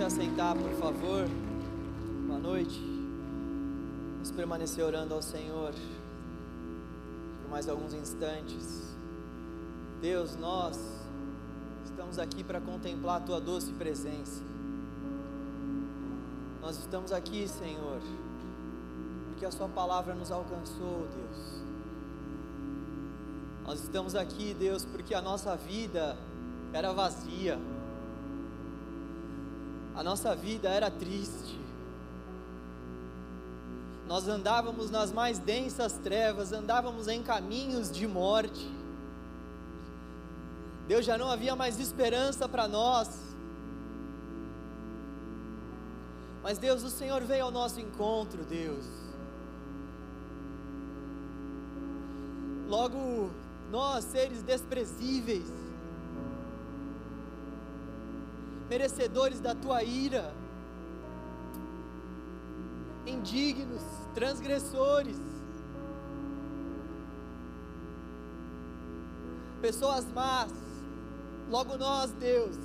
se assentar, por favor. Boa noite. Vamos permanecer orando ao Senhor por mais alguns instantes. Deus, nós estamos aqui para contemplar a Tua doce presença. Nós estamos aqui, Senhor, porque a Sua palavra nos alcançou, Deus. Nós estamos aqui, Deus, porque a nossa vida era vazia. A nossa vida era triste. Nós andávamos nas mais densas trevas, andávamos em caminhos de morte. Deus, já não havia mais esperança para nós. Mas Deus, o Senhor veio ao nosso encontro, Deus. Logo, nós, seres desprezíveis, merecedores da Tua ira, indignos, transgressores, pessoas más, logo nós, Deus,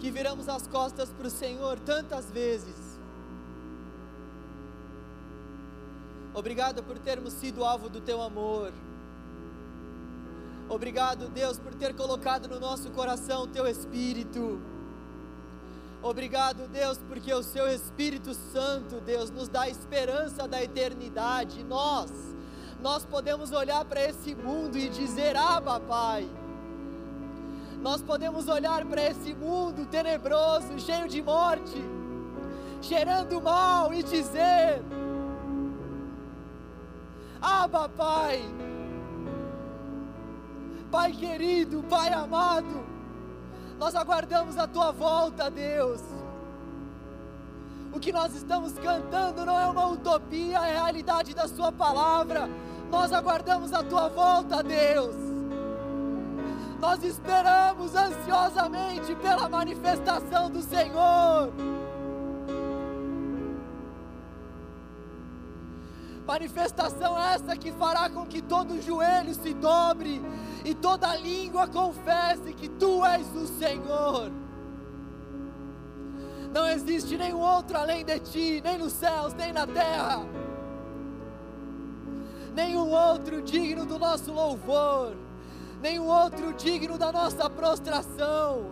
que viramos as costas para o Senhor tantas vezes. Obrigado por termos sido alvo do Teu amor. Obrigado, Deus, por ter colocado no nosso coração o Teu Espírito. Obrigado, Deus, porque o Seu Espírito Santo, Deus, nos dá a esperança da eternidade. Nós podemos olhar para esse mundo e dizer: Abba, Pai. Nós podemos olhar para esse mundo tenebroso, cheio de morte, gerando mal, e dizer: Abba, Pai. Pai querido, Pai amado, nós aguardamos a Tua volta, Deus. O que nós estamos cantando não é uma utopia, é a realidade da Sua palavra. Nós aguardamos a Tua volta, Deus. Nós esperamos ansiosamente pela manifestação do Senhor. Manifestação essa que fará com que todo joelho se dobre e toda língua confesse que Tu és o Senhor. Não existe nenhum outro além de Ti, nem nos céus, nem na terra. Nenhum outro digno do nosso louvor, nenhum outro digno da nossa prostração,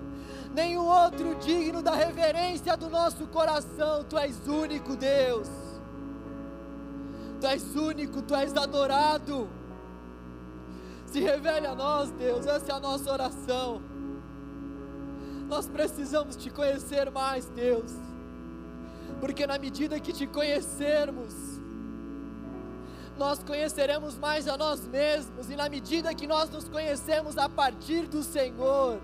nenhum outro digno da reverência do nosso coração. Tu és único, Deus. Tu és único, Tu és adorado. Se revele a nós, Deus, essa é a nossa oração. Nós precisamos Te conhecer mais, Deus, porque na medida que Te conhecermos, nós conheceremos mais a nós mesmos, e na medida que nós nos conhecemos a partir do Senhor,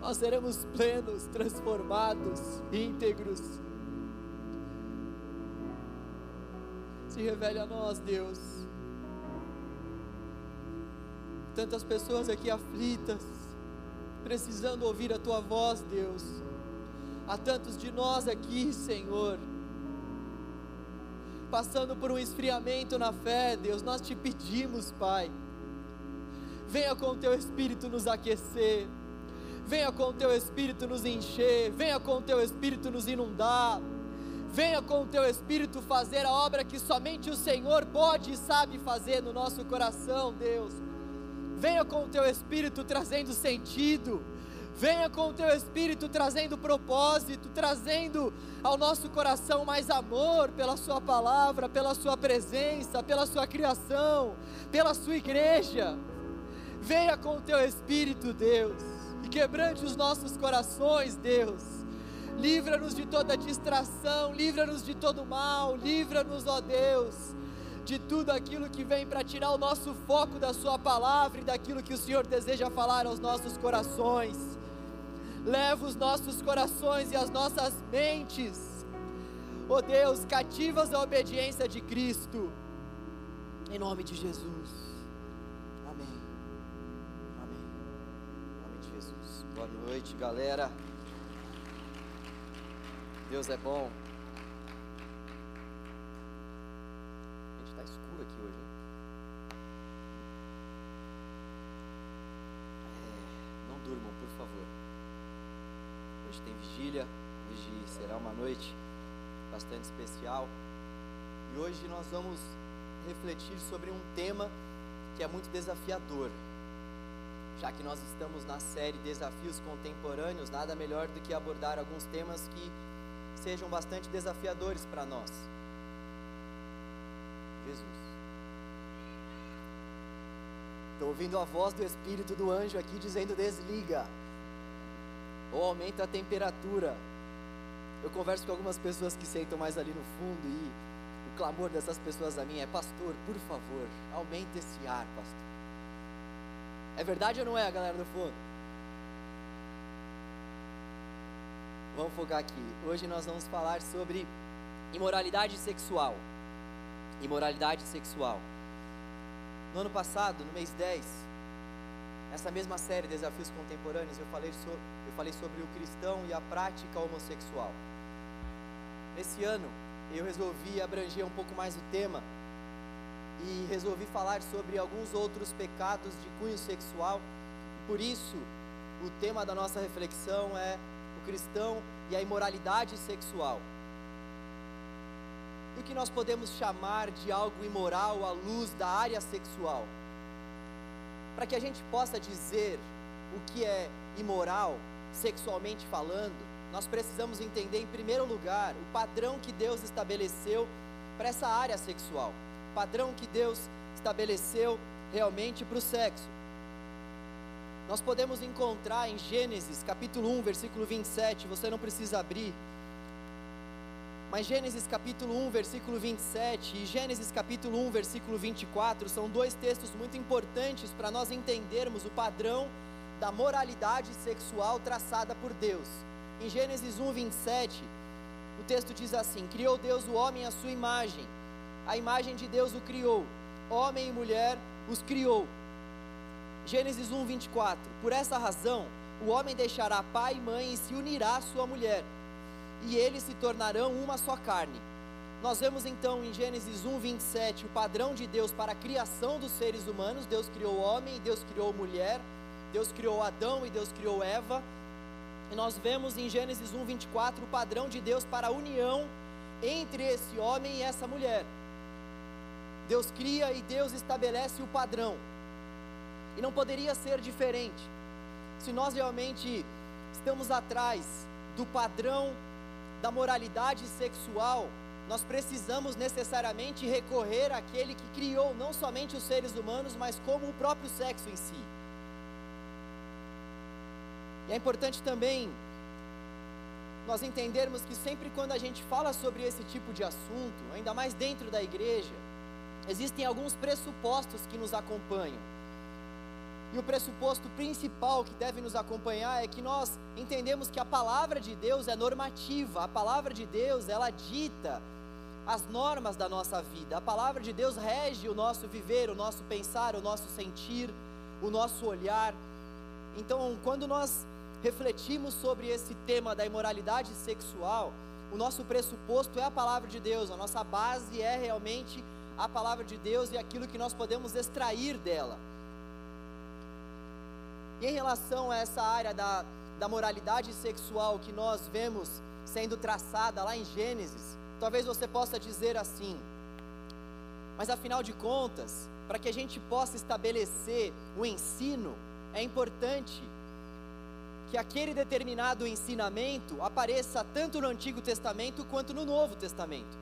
nós seremos plenos, transformados, íntegros. Se revele a nós, Deus. Tantas pessoas aqui aflitas, precisando ouvir a Tua voz, Deus. Há tantos de nós aqui, Senhor, passando por um esfriamento na fé, Deus. Nós Te pedimos, Pai, venha com o Teu Espírito nos aquecer, venha com o Teu Espírito nos encher, venha com o Teu Espírito nos inundar. Venha com o Teu Espírito fazer a obra que somente o Senhor pode e sabe fazer no nosso coração, Deus. Venha com o Teu Espírito trazendo sentido. Venha com o Teu Espírito trazendo propósito, trazendo ao nosso coração mais amor pela Sua palavra, pela Sua presença, pela Sua criação, pela Sua igreja. Venha com o Teu Espírito, Deus, e quebrante os nossos corações, Deus. Livra-nos de toda distração, livra-nos de todo mal, livra-nos, ó Deus, de tudo aquilo que vem para tirar o nosso foco da Sua palavra e daquilo que o Senhor deseja falar aos nossos corações. Leva os nossos corações e as nossas mentes, ó Deus, cativas à obediência de Cristo, em nome de Jesus. Amém. Amém. Em nome de Jesus. Boa noite, galera. Deus é bom. A gente está escuro aqui hoje. Não durmam, por favor. Hoje tem vigília, hoje será uma noite bastante especial. E hoje nós vamos refletir sobre um tema que é muito desafiador. Já que nós estamos na série Desafios Contemporâneos, nada melhor do que abordar alguns temas que sejam bastante desafiadores para nós. Jesus. Estou ouvindo a voz do Espírito do Anjo aqui dizendo desliga, ou aumenta a temperatura. Eu converso com algumas pessoas que sentam mais ali no fundo e o clamor dessas pessoas a mim é: pastor, por favor, aumenta esse ar, pastor. É verdade ou não é, galera do fundo? Vamos focar aqui. Hoje nós vamos falar sobre imoralidade sexual. Imoralidade sexual. No ano passado, no mês 10, nessa mesma série Desafios Contemporâneos, eu falei sobre o cristão e a prática homossexual. Nesse ano, eu resolvi abranger um pouco mais o tema e resolvi falar sobre alguns outros pecados de cunho sexual. Por isso, o tema da nossa reflexão é o cristão e a imoralidade sexual. O que nós podemos chamar de algo imoral à luz da área sexual? Para que a gente possa dizer o que é imoral, sexualmente falando, nós precisamos entender, em primeiro lugar, o padrão que Deus estabeleceu para essa área sexual. O padrão que Deus estabeleceu realmente para o sexo. Nós podemos encontrar em Gênesis, capítulo 1, versículo 27, você não precisa abrir. Mas Gênesis capítulo 1, versículo 27 e Gênesis capítulo 1, versículo 24 são dois textos muito importantes para nós entendermos o padrão da moralidade sexual traçada por Deus. Em Gênesis 1, 27, o texto diz assim: criou Deus o homem à sua imagem, a imagem de Deus o criou, homem e mulher os criou. Gênesis 1, 24, por essa razão o homem deixará pai e mãe e se unirá à sua mulher, e eles se tornarão uma só carne. Nós vemos então em Gênesis 1, 27, o padrão de Deus para a criação dos seres humanos. Deus criou o homem, Deus criou a mulher, Deus criou Adão e Deus criou Eva. E nós vemos em Gênesis 1, 24, o padrão de Deus para a união entre esse homem e essa mulher. Deus cria e Deus estabelece o padrão. E não poderia ser diferente. Se nós realmente estamos atrás do padrão da moralidade sexual, nós precisamos necessariamente recorrer àquele que criou não somente os seres humanos, mas como o próprio sexo em si. E é importante também nós entendermos que sempre quando a gente fala sobre esse tipo de assunto, ainda mais dentro da igreja, existem alguns pressupostos que nos acompanham. E o pressuposto principal que deve nos acompanhar é que nós entendemos que a palavra de Deus é normativa. A palavra de Deus, ela dita as normas da nossa vida. A palavra de Deus rege o nosso viver, o nosso pensar, o nosso sentir, o nosso olhar. Então, quando nós refletimos sobre esse tema da imoralidade sexual, o nosso pressuposto é a palavra de Deus. A nossa base é realmente a palavra de Deus e aquilo que nós podemos extrair dela. E em relação a essa área da moralidade sexual que nós vemos sendo traçada lá em Gênesis, talvez você possa dizer assim: mas afinal de contas, para que a gente possa estabelecer o ensino, é importante que aquele determinado ensinamento apareça tanto no Antigo Testamento quanto no Novo Testamento.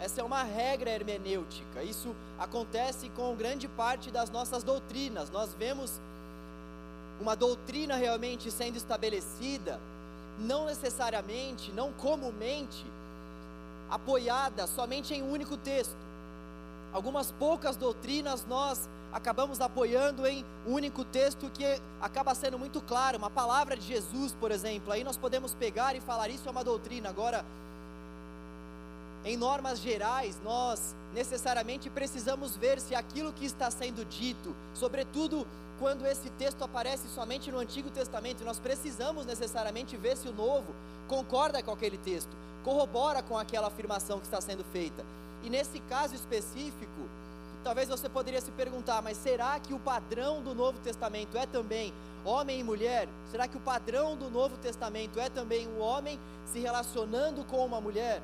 Essa é uma regra hermenêutica, isso acontece com grande parte das nossas doutrinas. Nós vemos uma doutrina realmente sendo estabelecida, não necessariamente, não comumente, apoiada somente em um único texto. Algumas poucas doutrinas nós acabamos apoiando em um único texto que acaba sendo muito claro, uma palavra de Jesus, por exemplo. Aí nós podemos pegar e falar: isso é uma doutrina. Agora, em normas gerais, nós necessariamente precisamos ver se aquilo que está sendo dito, sobretudo quando esse texto aparece somente no Antigo Testamento, nós precisamos necessariamente ver se o Novo concorda com aquele texto, corrobora com aquela afirmação que está sendo feita. E nesse caso específico, Talvez você poderia se perguntar, mas será que o padrão do Novo Testamento é também homem e mulher? Será que o padrão do Novo Testamento é também um homem se relacionando com uma mulher?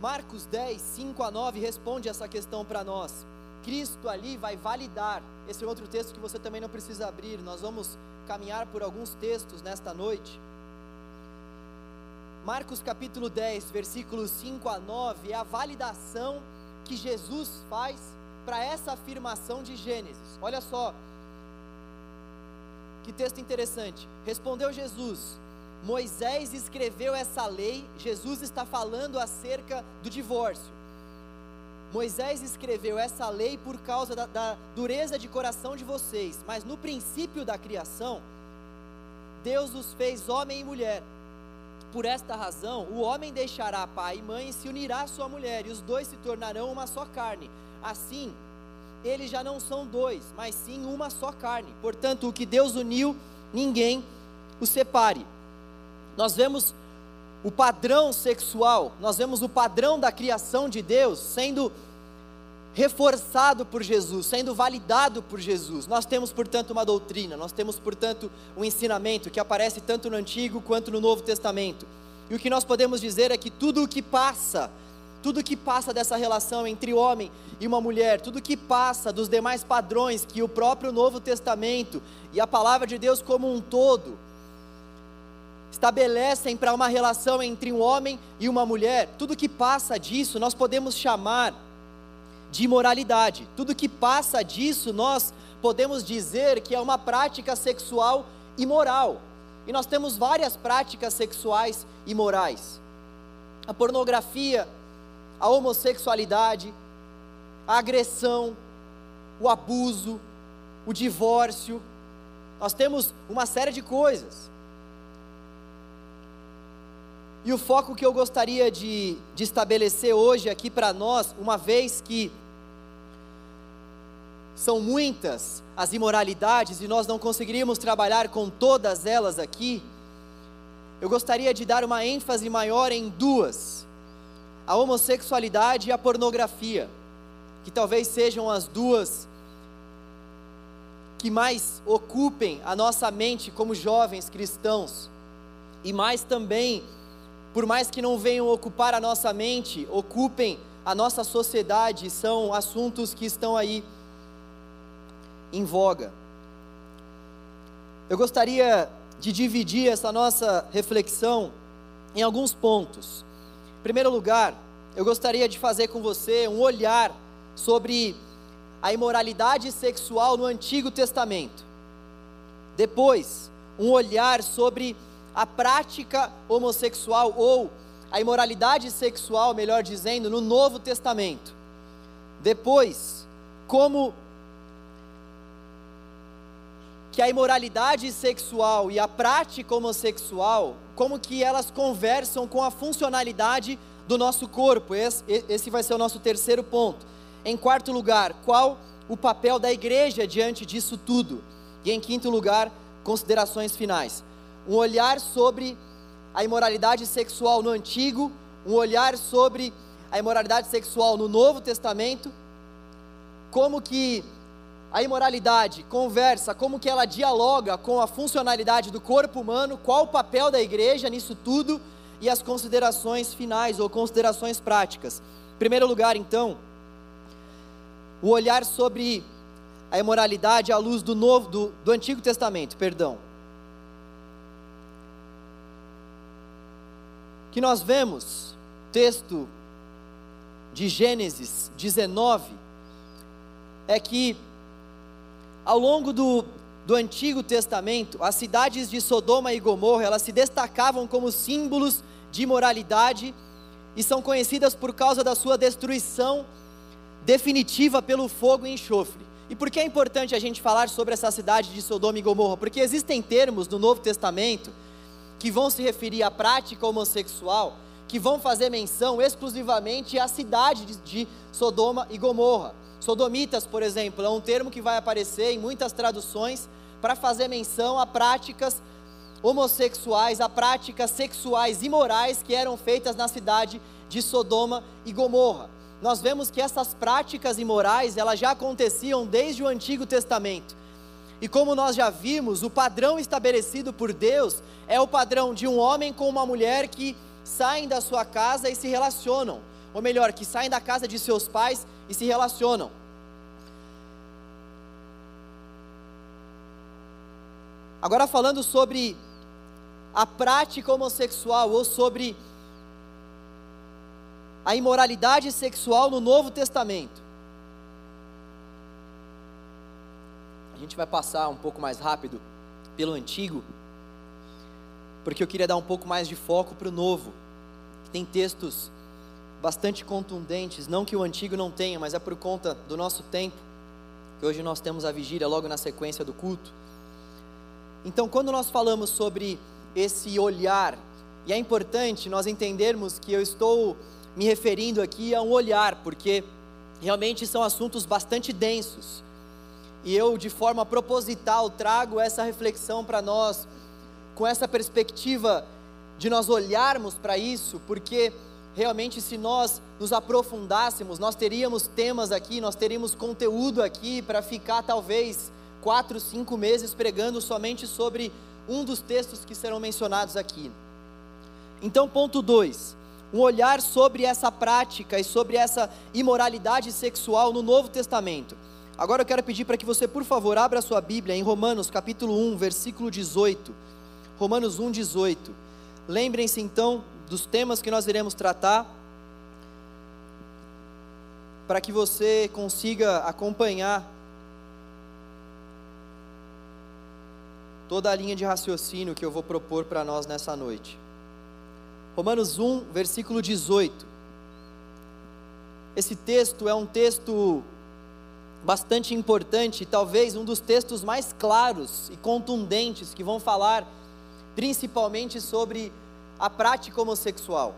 Marcos 10, 5 a 9 responde essa questão para nós. Cristo ali vai validar, esse é outro texto que você também não precisa abrir, nós vamos caminhar por alguns textos nesta noite. Marcos capítulo 10, versículos 5 a 9, é a validação que Jesus faz para essa afirmação de Gênesis. Olha só, que texto interessante. Respondeu Jesus: Moisés escreveu essa lei. Jesus está falando acerca do divórcio. Moisés escreveu essa lei por causa da dureza de coração de vocês, mas no princípio da criação, Deus os fez homem e mulher. Por esta razão, o homem deixará pai e mãe e se unirá à sua mulher, e os dois se tornarão uma só carne. Assim, eles já não são dois, mas sim uma só carne. Portanto, o que Deus uniu, ninguém o separe. Nós vemos o padrão sexual, nós vemos o padrão da criação de Deus sendo reforçado por Jesus, sendo validado por Jesus. Nós temos, portanto, uma doutrina, nós temos, portanto, um ensinamento que aparece tanto no Antigo quanto no Novo Testamento. E o que nós podemos dizer é que tudo o que passa dessa relação entre homem e uma mulher, tudo o que passa dos demais padrões que o próprio Novo Testamento e a Palavra de Deus como um todo estabelecem para uma relação entre um homem e uma mulher, tudo que passa disso nós podemos chamar de imoralidade. Tudo que passa disso nós podemos dizer que é uma prática sexual imoral. E nós temos várias práticas sexuais imorais: a pornografia, a homossexualidade, a agressão, o abuso, o divórcio. Nós temos uma série de coisas. E o foco que eu gostaria de estabelecer hoje aqui para nós, uma vez que são muitas as imoralidades e nós não conseguiríamos trabalhar com todas elas aqui, eu gostaria de dar uma ênfase maior em duas: a homossexualidade e a pornografia, que talvez sejam as duas que mais ocupem a nossa mente como jovens cristãos, e mais também, por mais que não venham ocupar a nossa mente, ocupem a nossa sociedade. São assuntos que estão aí em voga. Eu gostaria de dividir essa nossa reflexão em alguns pontos. Em primeiro lugar, eu gostaria de fazer com você um olhar sobre a imoralidade sexual no Antigo Testamento. Depois, um olhar sobre a prática homossexual, ou a imoralidade sexual, melhor dizendo, no Novo Testamento. Depois, como que a imoralidade sexual e a prática homossexual, como que elas conversam com a funcionalidade do nosso corpo. Esse vai ser o nosso terceiro ponto. Em quarto lugar, qual o papel da igreja diante disso tudo? E em quinto lugar, considerações finais. Um olhar sobre a imoralidade sexual no Antigo, um olhar sobre a imoralidade sexual no Novo Testamento, como que a imoralidade conversa, como que ela dialoga com a funcionalidade do corpo humano, qual o papel da igreja nisso tudo, e as considerações finais ou considerações práticas. Em primeiro lugar, então, o olhar sobre a imoralidade à luz do Antigo Testamento, que nós vemos texto de Gênesis 19, é que ao longo do Antigo Testamento, as cidades de Sodoma e Gomorra, elas se destacavam como símbolos de imoralidade e são conhecidas por causa da sua destruição definitiva pelo fogo e enxofre. E por que é importante a gente falar sobre essa cidade de Sodoma e Gomorra? Porque existem termos no Novo Testamento que vão se referir à prática homossexual, que vão fazer menção exclusivamente à cidade de Sodoma e Gomorra. Sodomitas, por exemplo, é um termo que vai aparecer em muitas traduções para fazer menção a práticas homossexuais, a práticas sexuais imorais que eram feitas na cidade de Sodoma e Gomorra. nós vemos que essas práticas imorais, elas já aconteciam desde o Antigo Testamento. E como nós já vimos, o padrão estabelecido por Deus é o padrão de um homem com uma mulher que saem da sua casa e se relacionam. Ou melhor, que saem da casa de seus pais e se relacionam. Agora falando sobre a prática homossexual ou sobre a imoralidade sexual no Novo Testamento. A gente vai passar um pouco mais rápido pelo Antigo, porque eu queria dar um pouco mais de foco para o Novo, que tem textos bastante contundentes, não que o Antigo não tenha, mas é por conta do nosso tempo, que hoje nós temos a vigília logo na sequência do culto. Então, quando nós falamos sobre esse olhar, e é importante nós entendermos que eu estou me referindo aqui a um olhar, porque realmente são assuntos bastante densos, e eu de forma proposital trago essa reflexão para nós, com essa perspectiva de nós olharmos para isso, porque realmente se nós nos aprofundássemos, nós teríamos temas aqui, nós teríamos conteúdo aqui para ficar talvez 4, 5 meses pregando somente sobre um dos textos que serão mencionados aqui. Então, ponto 2, um olhar sobre essa prática e sobre essa imoralidade sexual no Novo Testamento. Agora eu quero pedir para que você, por favor, abra a sua Bíblia em Romanos capítulo 1, versículo 18. Romanos 1, 18. Lembrem-se então dos temas que nós iremos tratar, para que você consiga acompanhar toda a linha de raciocínio que eu vou propor para nós nessa noite. Romanos 1, versículo 18. Esse texto é um texto bastante importante, talvez um dos textos mais claros e contundentes que vão falar principalmente sobre a prática homossexual.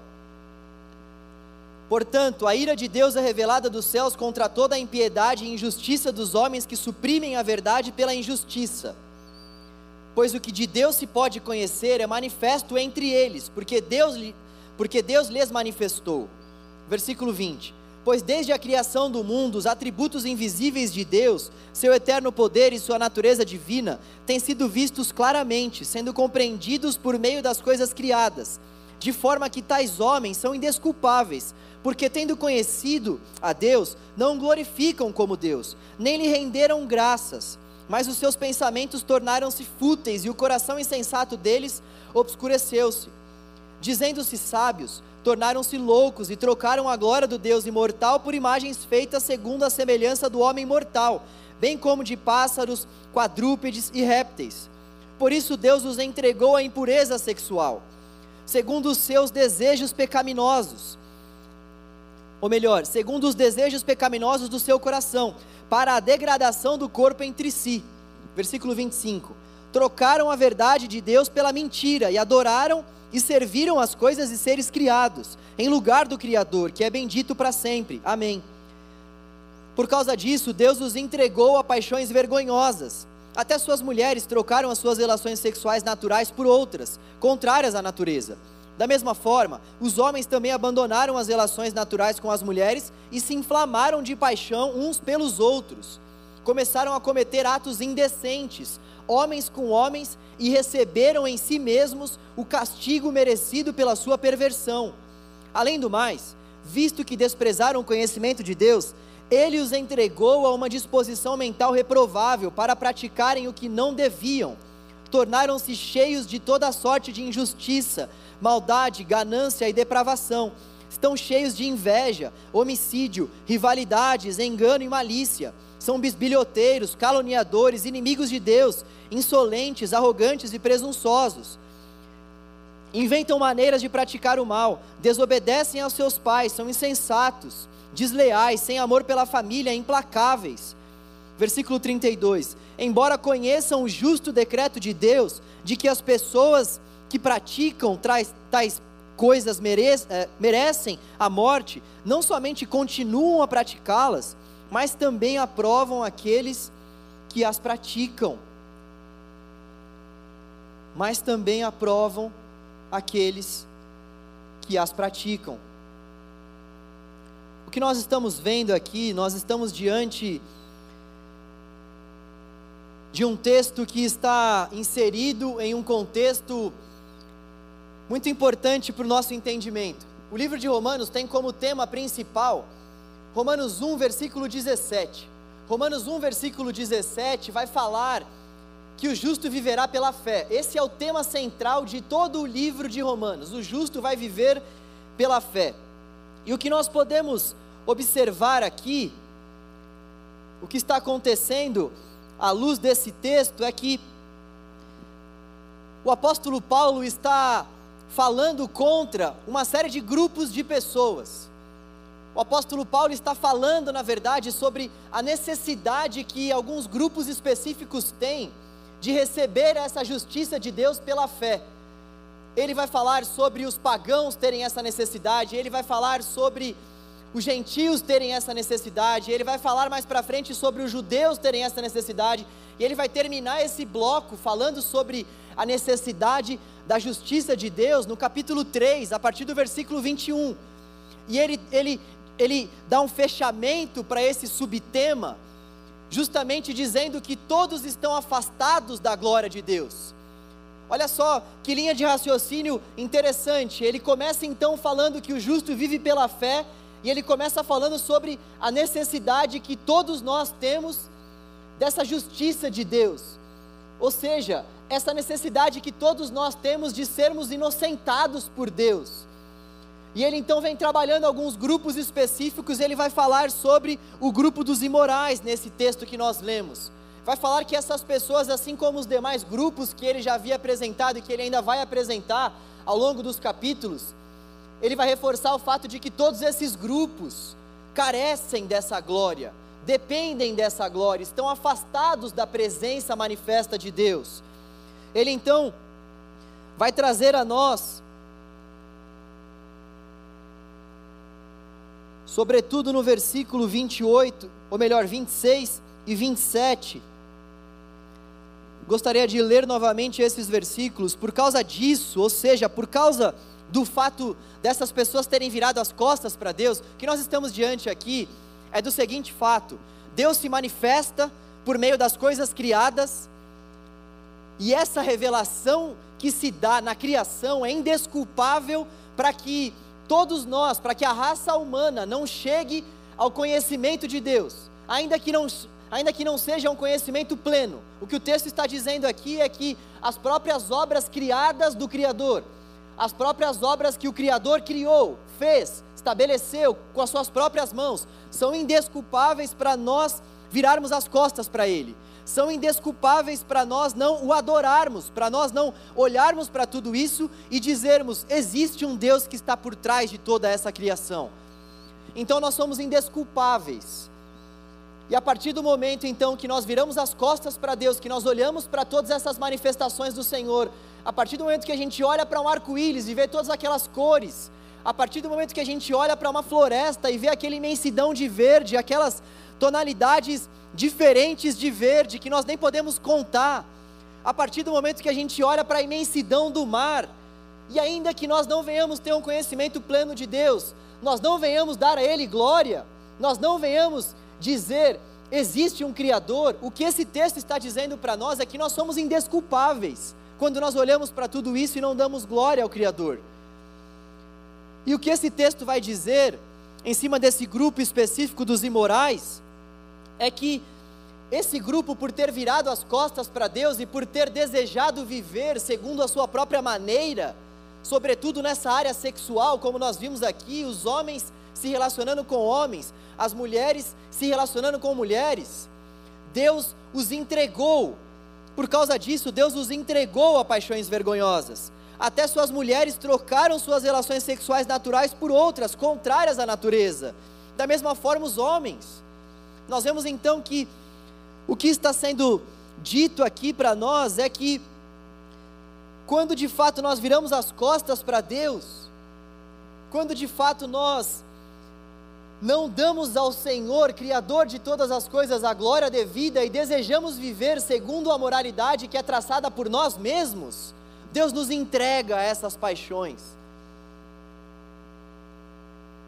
Portanto, a ira de Deus é revelada dos céus contra toda a impiedade e injustiça dos homens que suprimem a verdade pela injustiça. Pois o que de Deus se pode conhecer é manifesto entre eles, porque Deus lhes manifestou. Versículo 20. Pois desde a criação do mundo, os atributos invisíveis de Deus, seu eterno poder e sua natureza divina, têm sido vistos claramente, sendo compreendidos por meio das coisas criadas, de forma que tais homens são indesculpáveis, porque tendo conhecido a Deus, não o glorificam como Deus, nem lhe renderam graças, mas os seus pensamentos tornaram-se fúteis e o coração insensato deles obscureceu-se. Dizendo-se sábios, tornaram-se loucos e trocaram a glória do Deus imortal por imagens feitas segundo a semelhança do homem mortal, bem como de pássaros, quadrúpedes e répteis. Por isso Deus os entregou à impureza sexual, segundo os seus desejos pecaminosos, ou melhor, segundo os desejos pecaminosos do seu coração, para a degradação do corpo entre si. Versículo 25. Trocaram a verdade de Deus pela mentira e adoraram e serviram as coisas e seres criados, em lugar do Criador, que é bendito para sempre. Amém. Por causa disso, Deus os entregou a paixões vergonhosas. Até suas mulheres trocaram as suas relações sexuais naturais por outras, contrárias à natureza. Da mesma forma, os homens também abandonaram as relações naturais com as mulheres e se inflamaram de paixão uns pelos outros. Começaram a cometer atos indecentes, homens com homens, e receberam em si mesmos o castigo merecido pela sua perversão. Além do mais, visto que desprezaram o conhecimento de Deus, Ele os entregou a uma disposição mental reprovável para praticarem o que não deviam. Tornaram-se cheios de toda sorte de injustiça, maldade, ganância e depravação. Estão cheios de inveja, homicídio, rivalidades, engano e malícia. São bisbilhoteiros, caluniadores, inimigos de Deus, insolentes, arrogantes e presunçosos. Inventam maneiras de praticar o mal, desobedecem aos seus pais, são insensatos, desleais, sem amor pela família, implacáveis. Versículo 32. Embora conheçam o justo decreto de Deus, de que as pessoas que praticam tais coisas merecem a morte, não somente continuam a praticá-las, mas também aprovam aqueles que as praticam. O que nós estamos vendo aqui, nós estamos diante de um texto que está inserido em um contexto muito importante para o nosso entendimento. O livro de Romanos tem como tema principal Romanos 1, versículo 17. Romanos 1, versículo 17 vai falar que o justo viverá pela fé. Esse é o tema central de todo o livro de Romanos. O justo vai viver pela fé. E o que nós podemos observar aqui, o que está acontecendo à luz desse texto, é que o apóstolo Paulo está falando contra uma série de grupos de pessoas. O apóstolo Paulo está falando, na verdade, sobre a necessidade que alguns grupos específicos têm de receber essa justiça de Deus pela fé. Ele vai falar sobre os pagãos terem essa necessidade, ele vai falar sobre os gentios terem essa necessidade, ele vai falar mais para frente sobre os judeus terem essa necessidade, e ele vai terminar esse bloco falando sobre a necessidade da justiça de Deus no capítulo 3, a partir do versículo 21, e ele dá um fechamento para esse subtema, justamente dizendo que todos estão afastados da glória de Deus. Olha só que linha de raciocínio interessante. Ele começa então falando que o justo vive pela fé, e ele começa falando sobre a necessidade que todos nós temos dessa justiça de Deus, ou seja, essa necessidade que todos nós temos de sermos inocentados por Deus. E ele então vem trabalhando alguns grupos específicos, ele vai falar sobre o grupo dos imorais nesse texto que nós lemos. Vai falar que essas pessoas, assim como os demais grupos que ele já havia apresentado e que ele ainda vai apresentar ao longo dos capítulos, ele vai reforçar o fato de que todos esses grupos carecem dessa glória, dependem dessa glória, estão afastados da presença manifesta de Deus. Ele então vai trazer a nós, sobretudo no versículo 28, ou melhor, 26 e 27, gostaria de ler novamente esses versículos. Por causa disso, ou seja, por causa do fato dessas pessoas terem virado as costas para Deus, o que nós estamos diante aqui é do seguinte fato: Deus se manifesta por meio das coisas criadas, e essa revelação que se dá na criação é indesculpável para que todos nós, para que a raça humana não chegue ao conhecimento de Deus, ainda que não seja um conhecimento pleno. O que o texto está dizendo aqui é que as próprias obras criadas do Criador, as próprias obras que o Criador criou, fez, estabeleceu com as suas próprias mãos, são indesculpáveis para nós virarmos as costas para Ele, são indesculpáveis para nós não o adorarmos, para nós não olharmos para tudo isso e dizermos: existe um Deus que está por trás de toda essa criação. Então nós somos indesculpáveis. E a partir do momento então que nós viramos as costas para Deus, que nós olhamos para todas essas manifestações do Senhor, a partir do momento que a gente olha para um arco-íris e vê todas aquelas cores, a partir do momento que a gente olha para uma floresta e vê aquela imensidão de verde, aquelas tonalidades diferentes de verde que nós nem podemos contar, a partir do momento que a gente olha para a imensidão do mar, e ainda que nós não venhamos ter um conhecimento pleno de Deus, nós não venhamos dar a Ele glória, nós não venhamos dizer: existe um Criador, o que esse texto está dizendo para nós é que nós somos indesculpáveis, quando nós olhamos para tudo isso e não damos glória ao Criador. E o que esse texto vai dizer, em cima desse grupo específico dos imorais, é que esse grupo, por ter virado as costas para Deus e por ter desejado viver segundo a sua própria maneira, sobretudo nessa área sexual, como nós vimos aqui, os homens se relacionando com homens, as mulheres se relacionando com mulheres, Deus os entregou. Por causa disso, Deus os entregou a paixões vergonhosas. Até suas mulheres trocaram suas relações sexuais naturais por outras, contrárias à natureza. Da mesma forma, os homens. Nós vemos então que o que está sendo dito aqui para nós é que, quando de fato nós viramos as costas para Deus, quando de fato nós não damos ao Senhor, Criador de todas as coisas, a glória devida e desejamos viver segundo a moralidade que é traçada por nós mesmos, Deus nos entrega a essas paixões.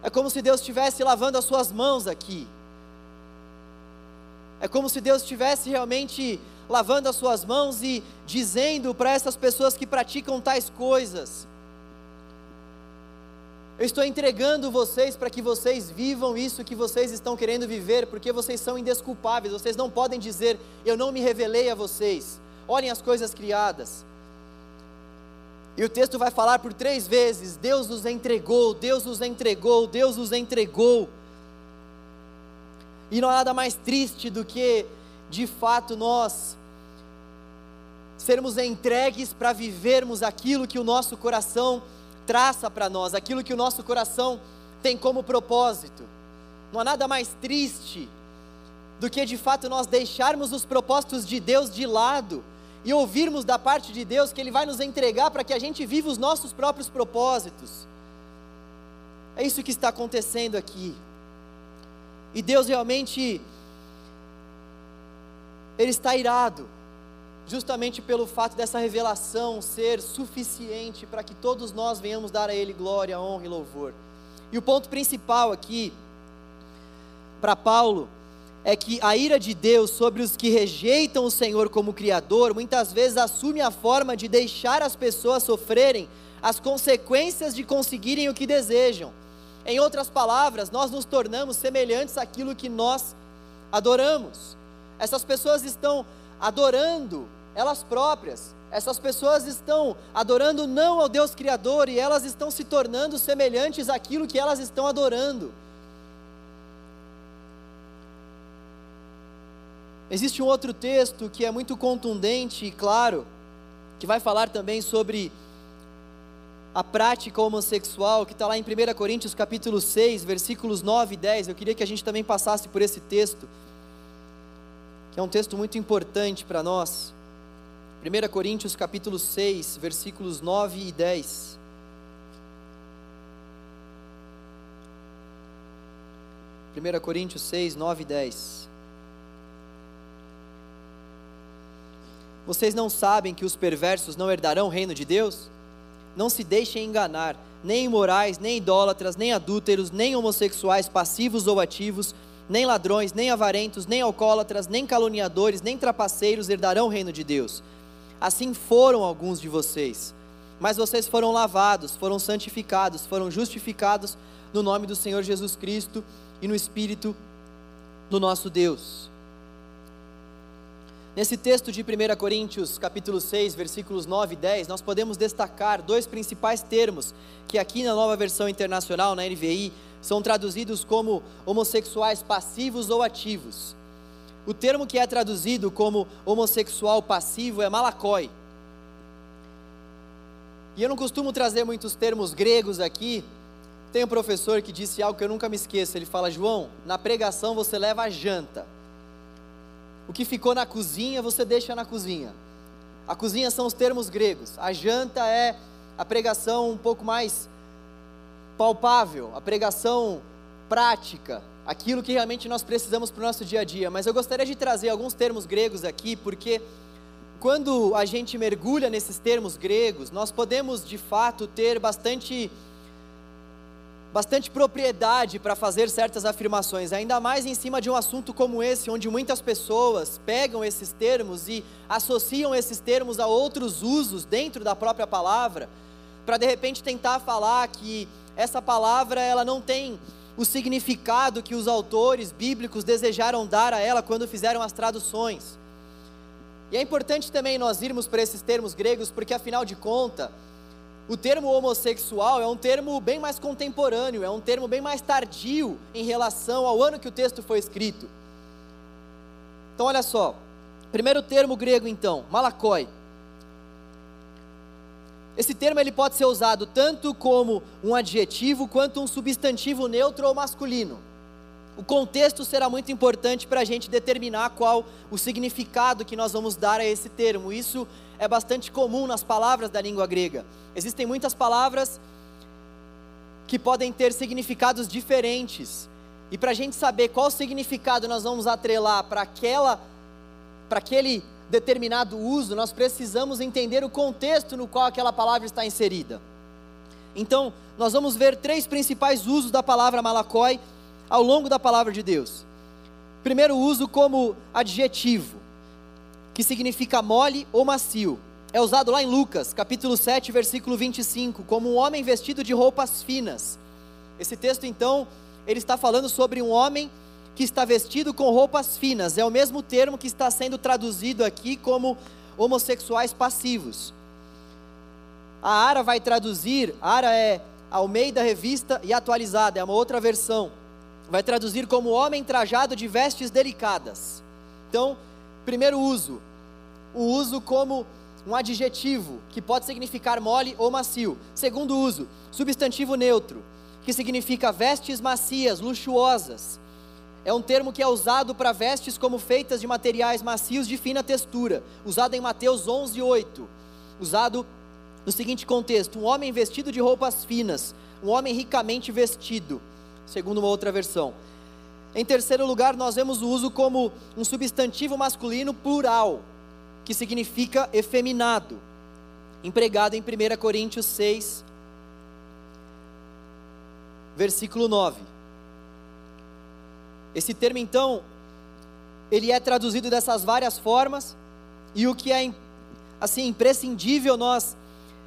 É como se Deus estivesse lavando as suas mãos aqui. É como se Deus estivesse realmente lavando as suas mãos e dizendo para essas pessoas que praticam tais coisas: eu estou entregando vocês para que vocês vivam isso que vocês estão querendo viver, porque vocês são indesculpáveis, vocês não podem dizer, eu não me revelei a vocês, olhem as coisas criadas. E o texto vai falar por 3 vezes, Deus os entregou, Deus os entregou, Deus os entregou. E não há nada mais triste do que, de fato, nós sermos entregues para vivermos aquilo que o nosso coração traça para nós, aquilo que o nosso coração tem como propósito. Não há nada mais triste do que, de fato, nós deixarmos os propósitos de Deus de lado e ouvirmos da parte de Deus que Ele vai nos entregar para que a gente viva os nossos próprios propósitos. É isso que está acontecendo aqui. E Deus realmente, Ele está irado, justamente pelo fato dessa revelação ser suficiente para que todos nós venhamos dar a Ele glória, honra e louvor. E o ponto principal aqui, para Paulo, é que a ira de Deus sobre os que rejeitam o Senhor como Criador, muitas vezes assume a forma de deixar as pessoas sofrerem as consequências de conseguirem o que desejam. Em outras palavras, nós nos tornamos semelhantes àquilo que nós adoramos. Essas pessoas estão adorando elas próprias, essas pessoas estão adorando não ao Deus Criador, e elas estão se tornando semelhantes àquilo que elas estão adorando. Existe um outro texto que é muito contundente e claro, que vai falar também sobre a prática homossexual, que está lá em 1 Coríntios capítulo 6, versículos 9 e 10, eu queria que a gente também passasse por esse texto, que é um texto muito importante para nós. 1 Coríntios capítulo 6, versículos 9 e 10. Vocês não sabem que os perversos não herdarão o reino de Deus? Não se deixem enganar, nem imorais, nem idólatras, nem adúlteros, nem homossexuais, passivos ou ativos, nem ladrões, nem avarentos, nem alcoólatras, nem caluniadores, nem trapaceiros herdarão o reino de Deus. Assim foram alguns de vocês, mas vocês foram lavados, foram santificados, foram justificados no nome do Senhor Jesus Cristo e no Espírito do nosso Deus. Nesse texto de 1 Coríntios, capítulo 6, versículos 9 e 10, nós podemos destacar 2 principais termos, que aqui na Nova Versão Internacional, na NVI, são traduzidos como homossexuais passivos ou ativos. O termo que é traduzido como homossexual passivo é malakoi. E eu não costumo trazer muitos termos gregos aqui. Tem um professor que disse algo que eu nunca me esqueço, ele fala, João, na pregação você leva a janta. O que ficou na cozinha, você deixa na cozinha. A cozinha são os termos gregos. A janta é a pregação um pouco mais palpável, a pregação prática, aquilo que realmente nós precisamos para o nosso dia a dia. Mas eu gostaria de trazer alguns termos gregos aqui, porque quando a gente mergulha nesses termos gregos, nós podemos de fato ter bastante propriedade para fazer certas afirmações, ainda mais em cima de um assunto como esse, onde muitas pessoas pegam esses termos e associam esses termos a outros usos dentro da própria palavra, para de repente tentar falar que essa palavra ela não tem o significado que os autores bíblicos desejaram dar a ela quando fizeram as traduções. E é importante também nós irmos para esses termos gregos, porque afinal de contas, o termo homossexual é um termo bem mais contemporâneo, é um termo bem mais tardio em relação ao ano que o texto foi escrito. Então olha só, primeiro termo grego então, malakoi. Esse termo ele pode ser usado tanto como um adjetivo, quanto um substantivo neutro ou masculino. O contexto será muito importante para a gente determinar qual o significado que nós vamos dar a esse termo. Isso é bastante comum nas palavras da língua grega. Existem muitas palavras que podem ter significados diferentes. E para a gente saber qual significado nós vamos atrelar para aquele determinado uso, nós precisamos entender o contexto no qual aquela palavra está inserida. Então, nós vamos ver três principais usos da palavra malakói ao longo da palavra de Deus. Primeiro uso como adjetivo, que significa mole ou macio. É usado lá em Lucas, capítulo 7, versículo 25, como um homem vestido de roupas finas. Esse texto, então, ele está falando sobre um homem que está vestido com roupas finas. É o mesmo termo que está sendo traduzido aqui como homossexuais passivos. A ARA vai traduzir, a ARA é Almeida Revista e Atualizada, é uma outra versão. Vai traduzir como homem trajado de vestes delicadas. Então, primeiro uso, o uso como um adjetivo, que pode significar mole ou macio. Segundo uso, substantivo neutro, que significa vestes macias, luxuosas. É um termo que é usado para vestes como feitas de materiais macios de fina textura, usado em Mateus 11:8, usado no seguinte contexto: um homem vestido de roupas finas, um homem ricamente vestido, segundo uma outra versão. Em terceiro lugar, nós vemos o uso como um substantivo masculino plural, que significa efeminado, empregado em 1 Coríntios 6, versículo 9. Esse termo, então, ele é traduzido dessas várias formas, e o que é assim imprescindível nós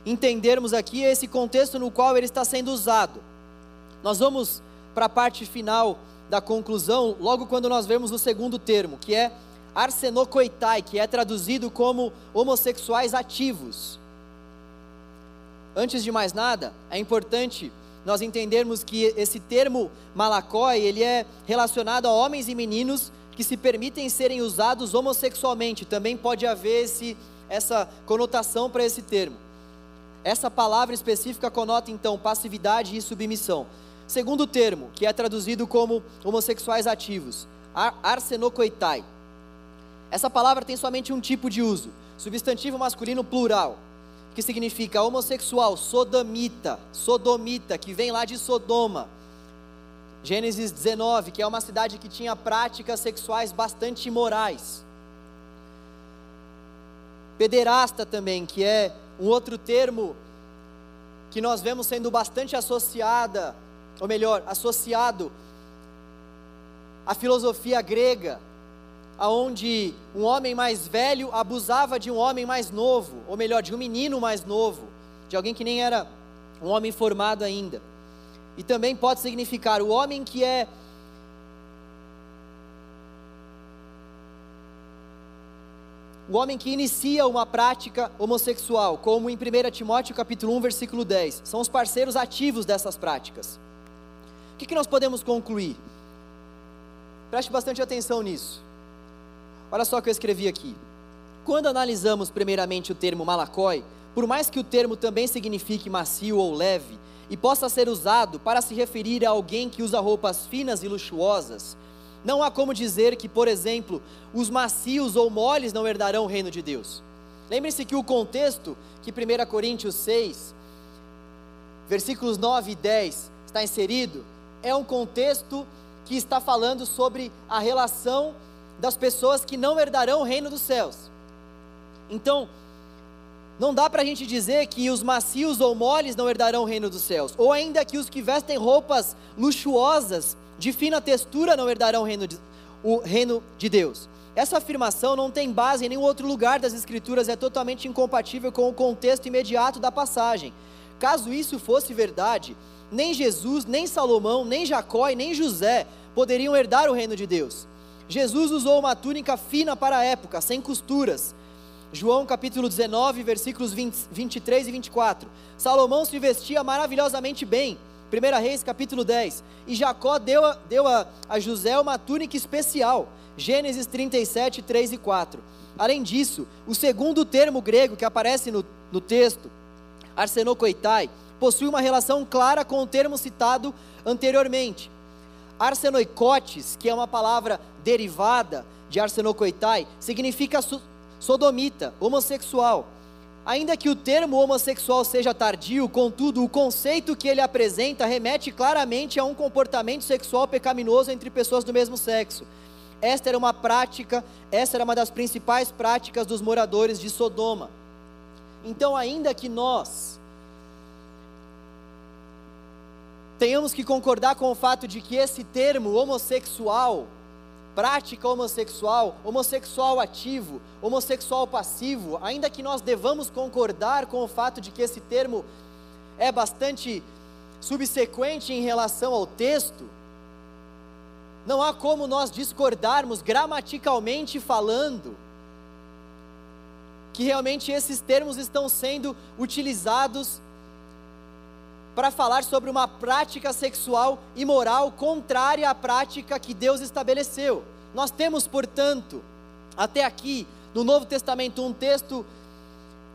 entendermos aqui é esse contexto no qual ele está sendo usado. Nós vamos para a parte final da conclusão, logo quando nós vemos o segundo termo, que é arsenokoitai, que é traduzido como homossexuais ativos. Antes de mais nada, é importante nós entendermos que esse termo malakói, ele é relacionado a homens e meninos que se permitem serem usados homossexualmente. Também pode haver essa conotação para esse termo. Essa palavra específica conota então passividade e submissão. Segundo termo, que é traduzido como homossexuais ativos, arsenokoitai. Essa palavra tem somente um tipo de uso, substantivo masculino plural, que significa homossexual, sodomita, que vem lá de Sodoma. Gênesis 19, que é uma cidade que tinha práticas sexuais bastante imorais. Pederasta também, que é um outro termo que nós vemos sendo bastante associado à filosofia grega, aonde um homem mais velho abusava de um homem mais novo, ou melhor, de um menino mais novo, de alguém que nem era um homem formado ainda. E também pode significar o homem que é o homem que inicia uma prática homossexual, como em 1 Timóteo capítulo 1, versículo 10, são os parceiros ativos dessas práticas. O que nós podemos concluir? Preste bastante atenção nisso. Olha só o que eu escrevi aqui. Quando analisamos primeiramente o termo malakói, por mais que o termo também signifique macio ou leve, e possa ser usado para se referir a alguém que usa roupas finas e luxuosas, não há como dizer que, por exemplo, os macios ou moles não herdarão o reino de Deus. Lembre-se que o contexto que 1 Coríntios 6, versículos 9 e 10 está inserido, é um contexto que está falando sobre a relação das pessoas que não herdarão o reino dos céus. Então, não dá para a gente dizer que os macios ou moles não herdarão o reino dos céus, ou ainda que os que vestem roupas luxuosas, de fina textura, não herdarão o reino de Deus. Essa afirmação não tem base em nenhum outro lugar das Escrituras, é totalmente incompatível com o contexto imediato da passagem. Caso isso fosse verdade, nem Jesus, nem Salomão, nem Jacó e nem José poderiam herdar o reino de Deus. Jesus usou uma túnica fina para a época, sem costuras. João capítulo 19, versículos 20, 23 e 24. Salomão se vestia maravilhosamente bem, 1 Reis capítulo 10. E Jacó deu a José uma túnica especial, Gênesis 37, 3 e 4. Além disso, o segundo termo grego que aparece no texto, arsenokoitai, possui uma relação clara com o termo citado anteriormente. Arsenoikotes, que é uma palavra derivada de arsenokoitai, significa sodomita, homossexual. Ainda que o termo homossexual seja tardio, contudo, o conceito que ele apresenta remete claramente a um comportamento sexual pecaminoso entre pessoas do mesmo sexo. Esta era uma das principais práticas dos moradores de Sodoma. Então, ainda que nós tenhamos que concordar com o fato de que esse termo homossexual, prática homossexual, homossexual ativo, homossexual passivo, ainda que nós devamos concordar com o fato de que esse termo é bastante subsequente em relação ao texto, não há como nós discordarmos gramaticalmente falando, que realmente esses termos estão sendo utilizados para falar sobre uma prática sexual imoral contrária à prática que Deus estabeleceu. Nós temos, portanto, até aqui, no Novo Testamento, um texto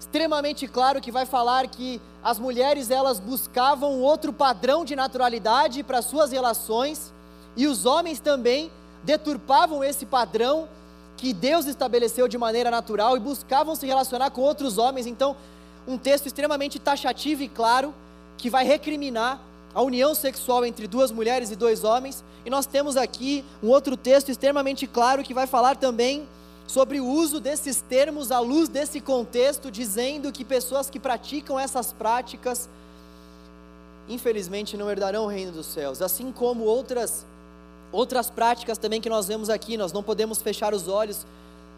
extremamente claro que vai falar que as mulheres, elas buscavam outro padrão de naturalidade para suas relações, e os homens também deturpavam esse padrão que Deus estabeleceu de maneira natural e buscavam se relacionar com outros homens. Então, um texto extremamente taxativo e claro, que vai recriminar a união sexual entre duas mulheres e dois homens. E nós temos aqui um outro texto extremamente claro que vai falar também sobre o uso desses termos à luz desse contexto, dizendo que pessoas que praticam essas práticas, infelizmente, não herdarão o reino dos céus. Assim como outras práticas também que nós vemos aqui, nós não podemos fechar os olhos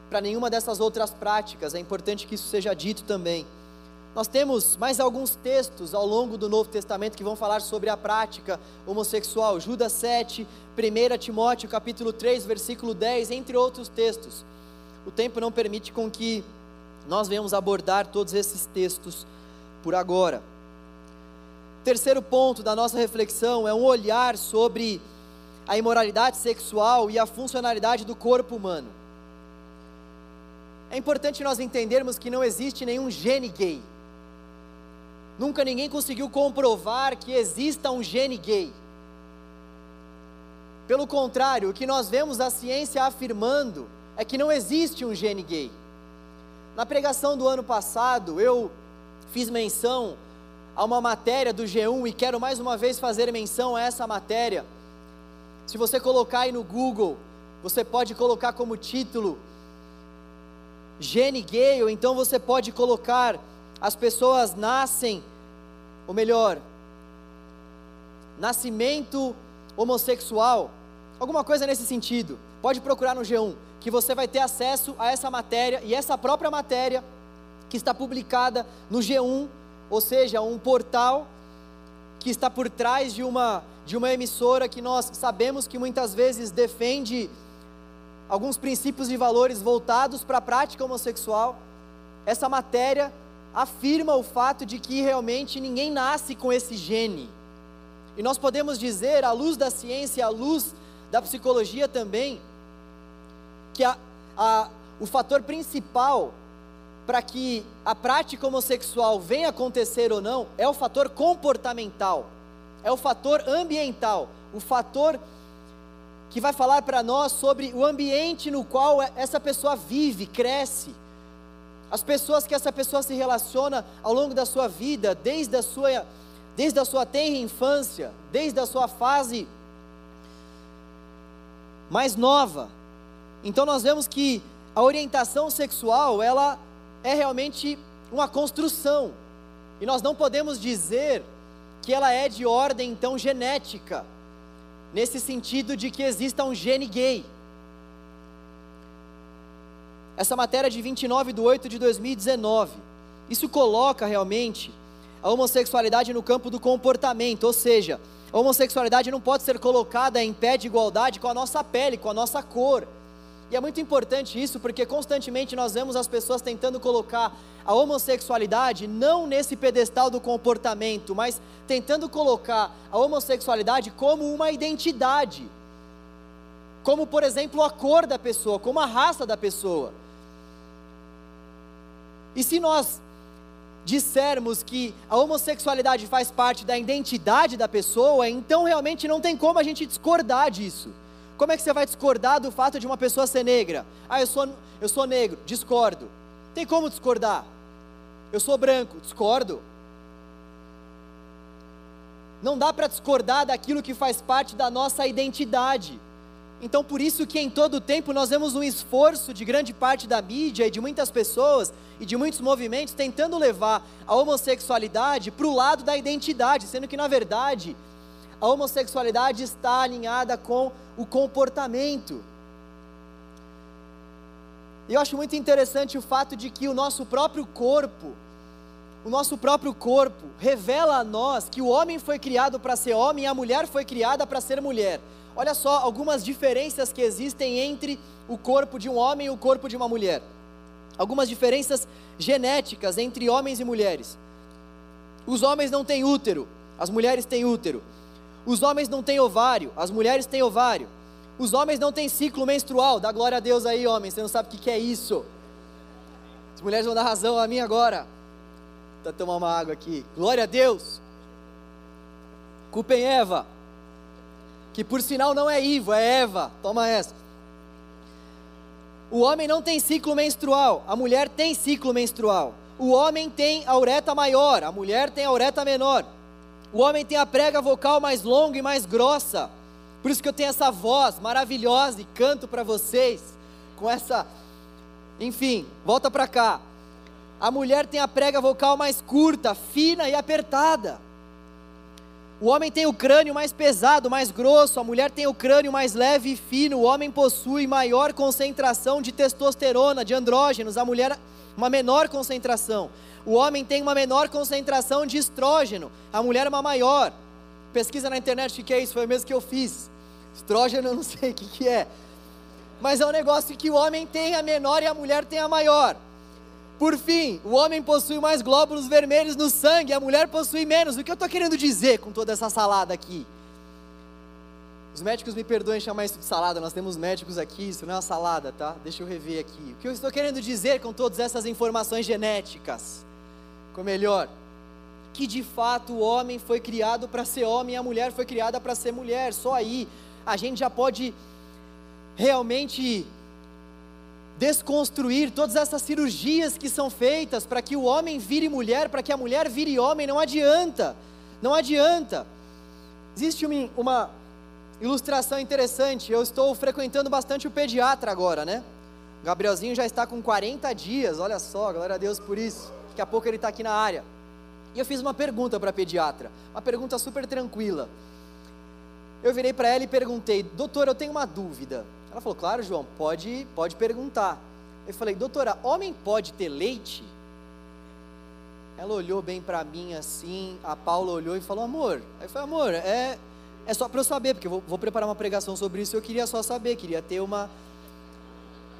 para nenhuma dessas outras práticas, é importante que isso seja dito também. Nós temos mais alguns textos ao longo do Novo Testamento que vão falar sobre a prática homossexual, Judas 7, 1 Timóteo capítulo 3, versículo 10, entre outros textos. O tempo não permite com que nós venhamos abordar todos esses textos por agora. O terceiro ponto da nossa reflexão é um olhar sobre a imoralidade sexual e a funcionalidade do corpo humano. É importante nós entendermos que não existe nenhum gene gay. Nunca ninguém conseguiu comprovar que exista um gene gay. Pelo contrário, o que nós vemos a ciência afirmando é que não existe um gene gay. Na pregação do ano passado, eu fiz menção a uma matéria do G1 e quero mais uma vez fazer menção a essa matéria. Se você colocar aí no Google, você pode colocar como título gene gay, ou então você pode colocar: as pessoas nascem, ou melhor, nascimento homossexual, alguma coisa nesse sentido. Pode procurar no G1, que você vai ter acesso a essa matéria, e essa própria matéria que está publicada no G1, ou seja, um portal que está por trás de uma emissora que nós sabemos que muitas vezes defende alguns princípios e valores voltados para a prática homossexual. Essa matéria afirma o fato de que realmente ninguém nasce com esse gene, e nós podemos dizer, à luz da ciência, à luz da psicologia também, que o fator principal para que a prática homossexual venha acontecer ou não, é o fator comportamental, é o fator ambiental, o fator que vai falar para nós sobre o ambiente no qual essa pessoa vive, cresce, as pessoas que essa pessoa se relaciona ao longo da sua vida, desde a sua tenra infância, desde a sua fase mais nova. Então nós vemos que a orientação sexual, ela é realmente uma construção, e nós não podemos dizer que ela é de ordem então genética, nesse sentido de que exista um gene gay. Essa matéria é de 29/8/2019, isso coloca realmente a homossexualidade no campo do comportamento, ou seja, a homossexualidade não pode ser colocada em pé de igualdade com a nossa pele, com a nossa cor, e é muito importante isso, porque constantemente nós vemos as pessoas tentando colocar a homossexualidade não nesse pedestal do comportamento, mas tentando colocar a homossexualidade como uma identidade, como, por exemplo, a cor da pessoa, como a raça da pessoa. E se nós dissermos que a homossexualidade faz parte da identidade da pessoa, então realmente não tem como a gente discordar disso. Como é que você vai discordar do fato de uma pessoa ser negra? Ah, eu sou negro, discordo. Tem como discordar? Eu sou branco, discordo. Não dá para discordar daquilo que faz parte da nossa identidade. Então por isso que em todo o tempo nós vemos um esforço de grande parte da mídia e de muitas pessoas e de muitos movimentos tentando levar a homossexualidade para o lado da identidade, sendo que na verdade a a homossexualidade está alinhada com o comportamento. E eu acho muito interessante o fato de que o nosso próprio corpo revela a nós que o homem foi criado para ser homem e a mulher foi criada para ser mulher. Olha só algumas diferenças que existem entre o corpo de um homem e o corpo de uma mulher. Algumas diferenças genéticas entre homens e mulheres. Os homens não têm útero, as mulheres têm útero. Os homens não têm ovário, as mulheres têm ovário. Os homens não têm ciclo menstrual. Dá glória a Deus aí, homem, você não sabe o que é isso. As mulheres vão dar razão a mim agora. Vou tomar uma água aqui. Glória a Deus. Culpem Eva, que por sinal não é Ivo, é Eva. Toma essa. O homem não tem ciclo menstrual, a mulher tem ciclo menstrual. O homem tem a uretra maior, a mulher tem a uretra menor. O homem tem a prega vocal mais longa e mais grossa. Por isso que eu tenho essa voz maravilhosa e canto para vocês com essa... Enfim, volta para cá. A mulher tem a prega vocal mais curta, fina e apertada. O homem tem o crânio mais pesado, mais grosso. A mulher tem o crânio mais leve e fino. O homem possui maior concentração de testosterona, de andrógenos. A mulher, uma menor concentração. O homem tem uma menor concentração de estrógeno. A mulher, uma maior. Pesquisa na internet o que é isso, foi o mesmo que eu fiz. Estrógeno eu não sei o que é. Mas é um negócio que o homem tem a menor e a mulher tem a maior. Por fim, o homem possui mais glóbulos vermelhos no sangue, a mulher possui menos. O que eu estou querendo dizer com toda essa salada aqui? Os médicos me perdoem chamar isso de salada, nós temos médicos aqui, isso não é uma salada, tá? Deixa eu rever aqui. O que eu estou querendo dizer com todas essas informações genéticas? Ou melhor, que de fato o homem foi criado para ser homem e a mulher foi criada para ser mulher. Só aí a gente já pode realmente desconstruir todas essas cirurgias que são feitas para que o homem vire mulher, para que a mulher vire homem. Não adianta, não adianta. Existe uma ilustração interessante. Eu estou frequentando bastante o pediatra agora, né? O Gabrielzinho já está com 40 dias, olha só, glória a Deus por isso. Daqui a pouco ele está aqui na área. E eu fiz uma pergunta para a pediatra, uma pergunta super tranquila. Eu virei para ela e perguntei: doutor, eu tenho uma dúvida. Ela falou: claro, João, pode perguntar. Eu falei: doutora, homem pode ter leite? Ela olhou bem para mim assim, a Paula olhou e falou: amor. Aí eu falei: amor, é só para eu saber, porque eu vou preparar uma pregação sobre isso, eu queria só saber, queria ter uma...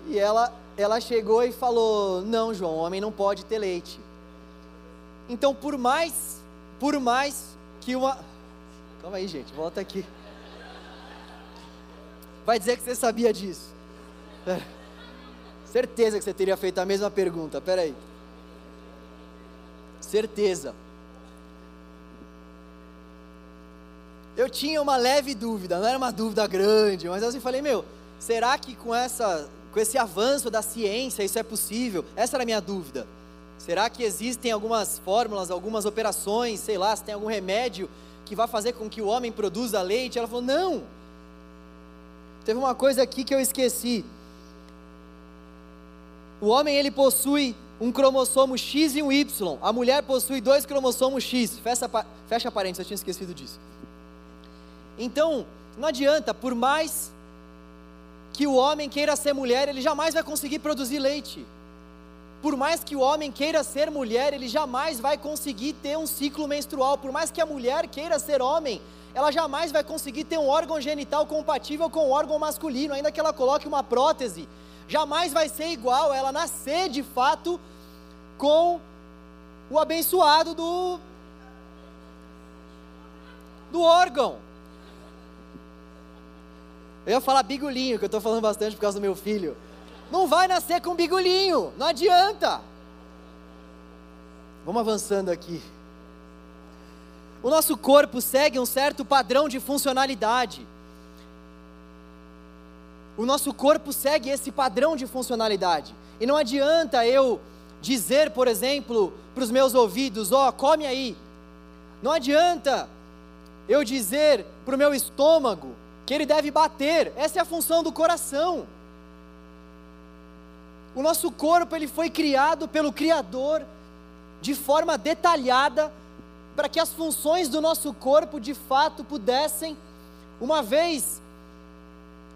E ela chegou e falou: não, João, homem não pode ter leite. Então, por mais que uma... Calma aí, gente, volta aqui. Vai dizer que você sabia disso. É. Certeza que você teria feito a mesma pergunta, peraí. Certeza. Eu tinha uma leve dúvida, não era uma dúvida grande, mas assim, falei: meu, será que com esse avanço da ciência isso é possível? Essa era a minha dúvida. Será que existem algumas fórmulas, algumas operações, sei lá, se tem algum remédio que vai fazer com que o homem produza leite? Ela falou: não. Teve uma coisa aqui que eu esqueci. O homem, ele possui um cromossomo X e um Y. A mulher possui 2 cromossomos X. Fecha parênteses, eu tinha esquecido disso. Então, não adianta, por mais que o homem queira ser mulher, ele jamais vai conseguir produzir leite. Por mais que o homem queira ser mulher, ele jamais vai conseguir ter um ciclo menstrual. Por mais que a mulher queira ser homem, ela jamais vai conseguir ter um órgão genital compatível com o órgão masculino, ainda que ela coloque uma prótese, jamais vai ser igual ela nascer de fato com o abençoado do órgão. Eu ia falar bigulinho, que eu estou falando bastante por causa do meu filho. Não vai nascer com bigulinho, não adianta. Vamos avançando aqui. O nosso corpo segue um certo padrão de funcionalidade. O nosso corpo segue esse padrão de funcionalidade. E não adianta eu dizer, por exemplo, para os meus ouvidos: ó, come aí. Não adianta eu dizer para o meu estômago que ele deve bater. Essa é a função do coração. O nosso corpo, ele foi criado pelo Criador de forma detalhada, para que as funções do nosso corpo de fato pudessem, uma vez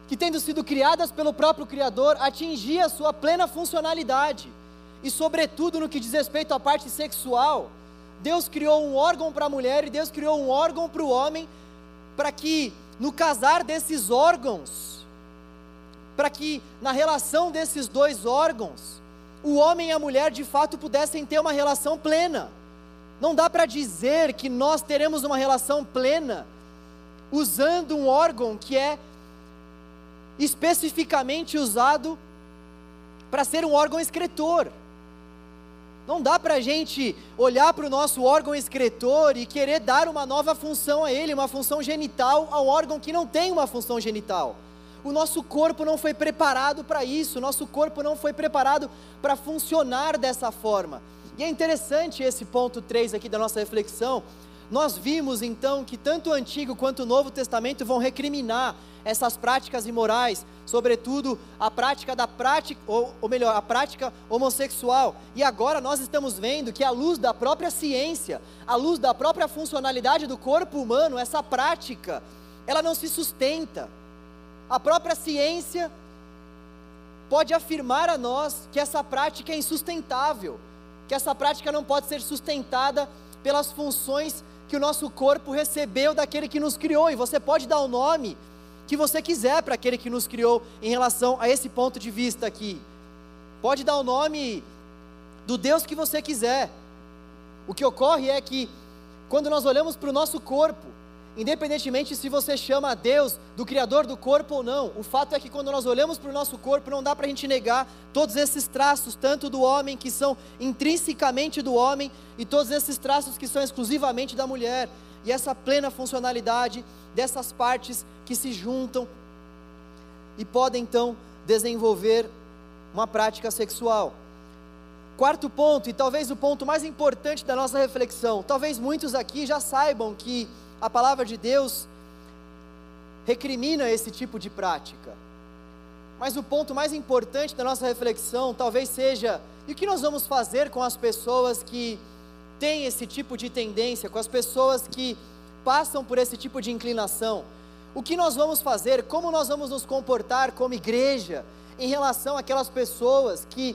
que tendo sido criadas pelo próprio Criador, atingir a sua plena funcionalidade. E sobretudo no que diz respeito à parte sexual, Deus criou um órgão para a mulher e Deus criou um órgão para o homem, para que no casar desses órgãos, para que na relação desses dois órgãos, o homem e a mulher de fato pudessem ter uma relação plena. Não dá para dizer que nós teremos uma relação plena usando um órgão que é especificamente usado para ser um órgão excretor. Não dá para a gente olhar para o nosso órgão excretor e querer dar uma nova função a ele, uma função genital a um órgão que não tem uma função genital. O nosso corpo não foi preparado para isso, o nosso corpo não foi preparado para funcionar dessa forma. E é interessante esse ponto 3 aqui da nossa reflexão. Nós vimos então que tanto o Antigo quanto o Novo Testamento vão recriminar essas práticas imorais, sobretudo a prática a prática homossexual. E agora nós estamos vendo que à luz da própria ciência, à luz da própria funcionalidade do corpo humano, essa prática, ela não se sustenta. A própria ciência pode afirmar a nós que essa prática é insustentável, que essa prática não pode ser sustentada pelas funções que o nosso corpo recebeu daquele que nos criou. E você pode dar o nome que você quiser para aquele que nos criou em relação a esse ponto de vista aqui. Pode dar o nome do Deus que você quiser. O que ocorre é que quando nós olhamos para o nosso corpo, independentemente se você chama a Deus do Criador do corpo ou não, o fato é que quando nós olhamos para o nosso corpo, não dá para a gente negar todos esses traços, tanto do homem, que são intrinsecamente do homem, e todos esses traços que são exclusivamente da mulher, e essa plena funcionalidade dessas partes que se juntam e podem então desenvolver uma prática sexual. Quarto ponto, e talvez o ponto mais importante da nossa reflexão, talvez muitos aqui já saibam que a palavra de Deus recrimina esse tipo de prática. Mas o ponto mais importante da nossa reflexão talvez seja: e o que nós vamos fazer com as pessoas que têm esse tipo de tendência, com as pessoas que passam por esse tipo de inclinação? O que nós vamos fazer? Como nós vamos nos comportar como igreja em relação àquelas pessoas que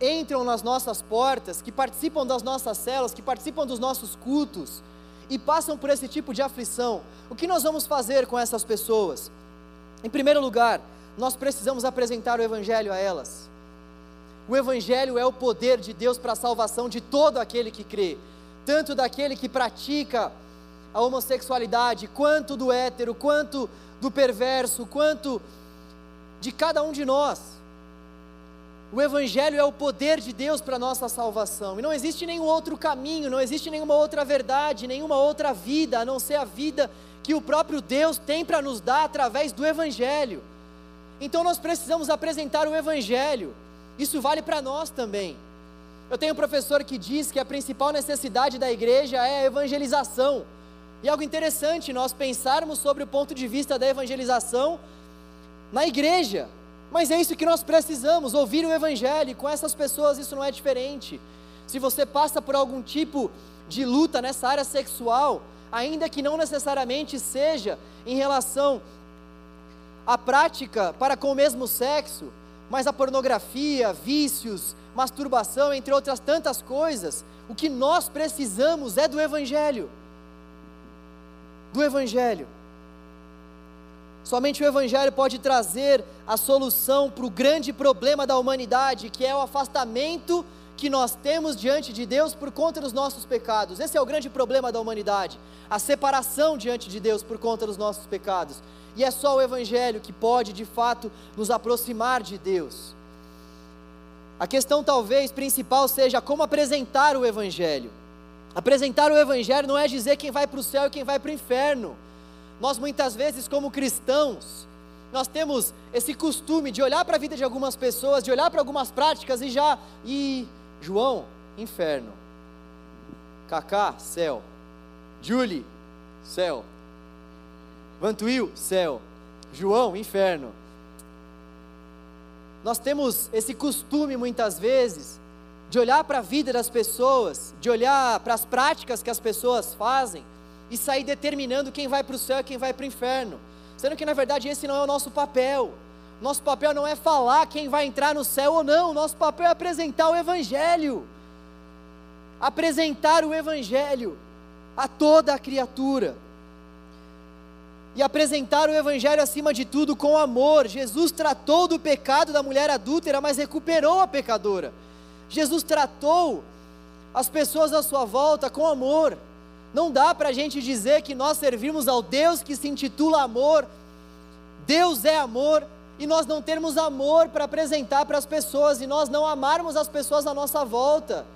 entram nas nossas portas, que participam das nossas células, que participam dos nossos cultos e passam por esse tipo de aflição? O que nós vamos fazer com essas pessoas? Em primeiro lugar, nós precisamos apresentar o Evangelho a elas. O Evangelho é o poder de Deus para a salvação de todo aquele que crê, tanto daquele que pratica a homossexualidade, quanto do hétero, quanto do perverso, quanto de cada um de nós. O Evangelho é o poder de Deus para a nossa salvação, e não existe nenhum outro caminho, não existe nenhuma outra verdade, nenhuma outra vida, a não ser a vida que o próprio Deus tem para nos dar através do Evangelho. Então nós precisamos apresentar o Evangelho, isso vale para nós também. Eu tenho um professor que diz que a principal necessidade da igreja é a evangelização, e é algo interessante nós pensarmos sobre o ponto de vista da evangelização na igreja. Mas é isso que nós precisamos, ouvir o Evangelho, e com essas pessoas isso não é diferente. Se você passa por algum tipo de luta nessa área sexual, ainda que não necessariamente seja em relação à prática para com o mesmo sexo, mas a pornografia, vícios, masturbação, entre outras tantas coisas, o que nós precisamos é do Evangelho. Do Evangelho. Somente o Evangelho pode trazer a solução para o grande problema da humanidade, que é o afastamento que nós temos diante de Deus por conta dos nossos pecados. Esse é o grande problema da humanidade, a separação diante de Deus por conta dos nossos pecados. E é só o Evangelho que pode, de fato, nos aproximar de Deus. A questão talvez principal seja como apresentar o Evangelho. Apresentar o Evangelho não é dizer quem vai para o céu e quem vai para o inferno. Nós muitas vezes, como cristãos, nós temos esse costume de olhar para a vida de algumas pessoas, de olhar para algumas práticas e já... João, inferno. Kaká, céu. Julie, céu. Vantuil, céu. João, inferno. Nós temos esse costume muitas vezes de olhar para a vida das pessoas, de olhar para as práticas que as pessoas fazem e sair determinando quem vai para o céu e quem vai para o inferno, sendo que na verdade esse não é o nosso papel. Nosso papel não é falar quem vai entrar no céu ou não, nosso papel é apresentar o Evangelho, apresentar o Evangelho a toda a criatura, e apresentar o Evangelho acima de tudo com amor. Jesus tratou do pecado da mulher adúltera, mas recuperou a pecadora. Jesus tratou as pessoas à sua volta com amor. Não dá para a gente dizer que nós servimos ao Deus que se intitula amor, Deus é amor, e nós não termos amor para apresentar para as pessoas, e nós não amarmos as pessoas à nossa volta,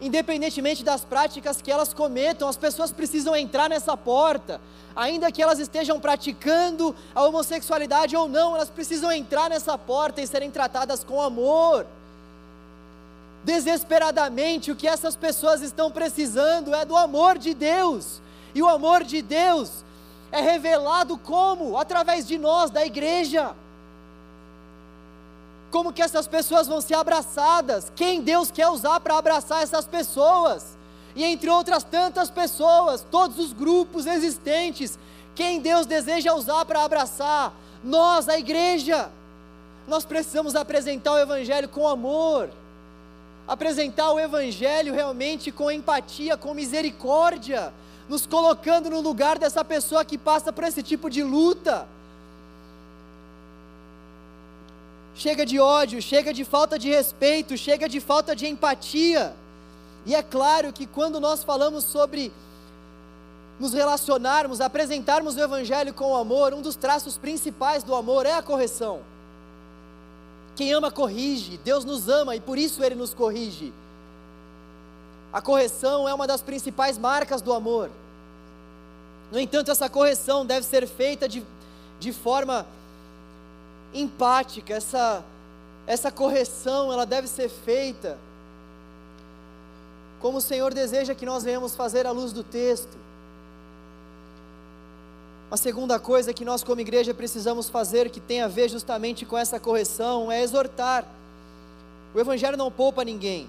independentemente das práticas que elas cometam. As pessoas precisam entrar nessa porta, ainda que elas estejam praticando a homossexualidade ou não, elas precisam entrar nessa porta e serem tratadas com amor. Desesperadamente, o que essas pessoas estão precisando é do amor de Deus, e o amor de Deus é revelado como? Através de nós, da igreja. Como que essas pessoas vão ser abraçadas? Quem Deus quer usar para abraçar essas pessoas? E entre outras tantas pessoas, todos os grupos existentes, quem Deus deseja usar para abraçar? Nós, a igreja. Nós precisamos apresentar o Evangelho com amor, apresentar o Evangelho realmente com empatia, com misericórdia, nos colocando no lugar dessa pessoa que passa por esse tipo de luta. Chega de ódio, chega de falta de respeito, chega de falta de empatia. E é claro que quando nós falamos sobre nos relacionarmos, apresentarmos o Evangelho com o amor, um dos traços principais do amor é a correção. Quem ama corrige, Deus nos ama e por isso Ele nos corrige. A correção é uma das principais marcas do amor. No entanto, essa correção deve ser feita de forma empática. Essa correção, ela deve ser feita como o Senhor deseja que nós venhamos fazer à luz do texto. Uma segunda coisa que nós como igreja precisamos fazer, que tem a ver justamente com essa correção, é exortar. O Evangelho não poupa ninguém.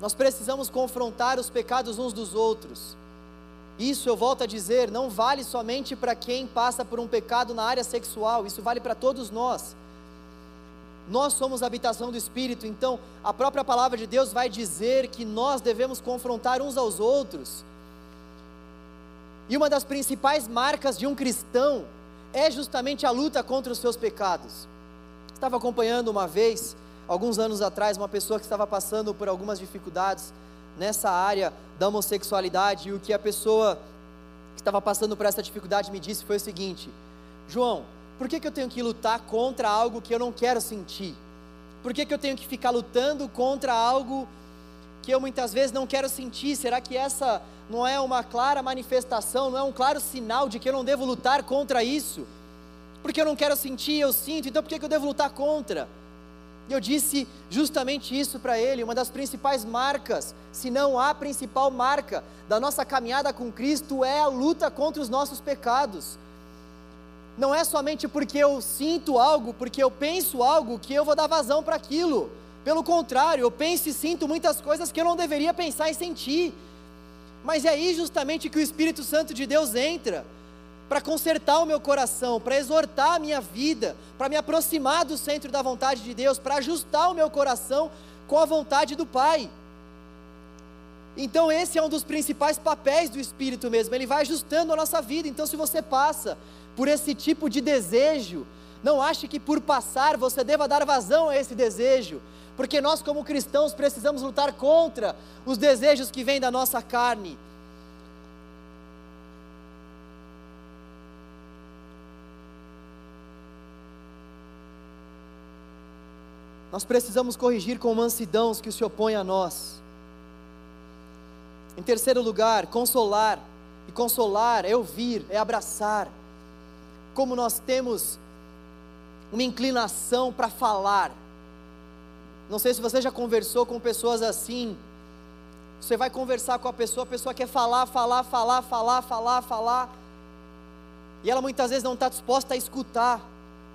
Nós precisamos confrontar os pecados uns dos outros. Isso, eu volto a dizer, não vale somente para quem passa por um pecado na área sexual, isso vale para todos nós. Nós somos a habitação do Espírito, então a própria palavra de Deus vai dizer que nós devemos confrontar uns aos outros. E uma das principais marcas de um cristão é justamente a luta contra os seus pecados. Estava acompanhando uma vez, alguns anos atrás, uma pessoa que estava passando por algumas dificuldades nessa área da homossexualidade, e o que a pessoa que estava passando por essa dificuldade me disse foi o seguinte: João, por que eu tenho que lutar contra algo que eu não quero sentir? Por que eu tenho que ficar lutando contra algo que eu muitas vezes não quero sentir? Será que essa não é uma clara manifestação, não é um claro sinal de que eu não devo lutar contra isso? Porque eu não quero sentir, eu sinto, então por que eu devo lutar contra? E eu disse justamente isso para ele. Uma das principais marcas, se não a principal marca da nossa caminhada com Cristo, é a luta contra os nossos pecados. Não é somente porque eu sinto algo, porque eu penso algo, que eu vou dar vazão para aquilo. Pelo contrário, eu penso e sinto muitas coisas que eu não deveria pensar e sentir. Mas é aí justamente que o Espírito Santo de Deus entra, para consertar o meu coração, para exortar a minha vida, para me aproximar do centro da vontade de Deus, para ajustar o meu coração com a vontade do Pai. Então esse é um dos principais papéis do Espírito mesmo, ele vai ajustando a nossa vida. Então se você passa por esse tipo de desejo, não ache que por passar você deva dar vazão a esse desejo, porque nós como cristãos precisamos lutar contra os desejos que vêm da nossa carne. Nós precisamos corrigir com mansidão os que se opõem a nós. Em terceiro lugar, consolar. E consolar é ouvir, é abraçar. Como nós temos uma inclinação para falar. Não sei se você já conversou com pessoas assim. Você vai conversar com a pessoa quer falar. E ela muitas vezes não está disposta a escutar.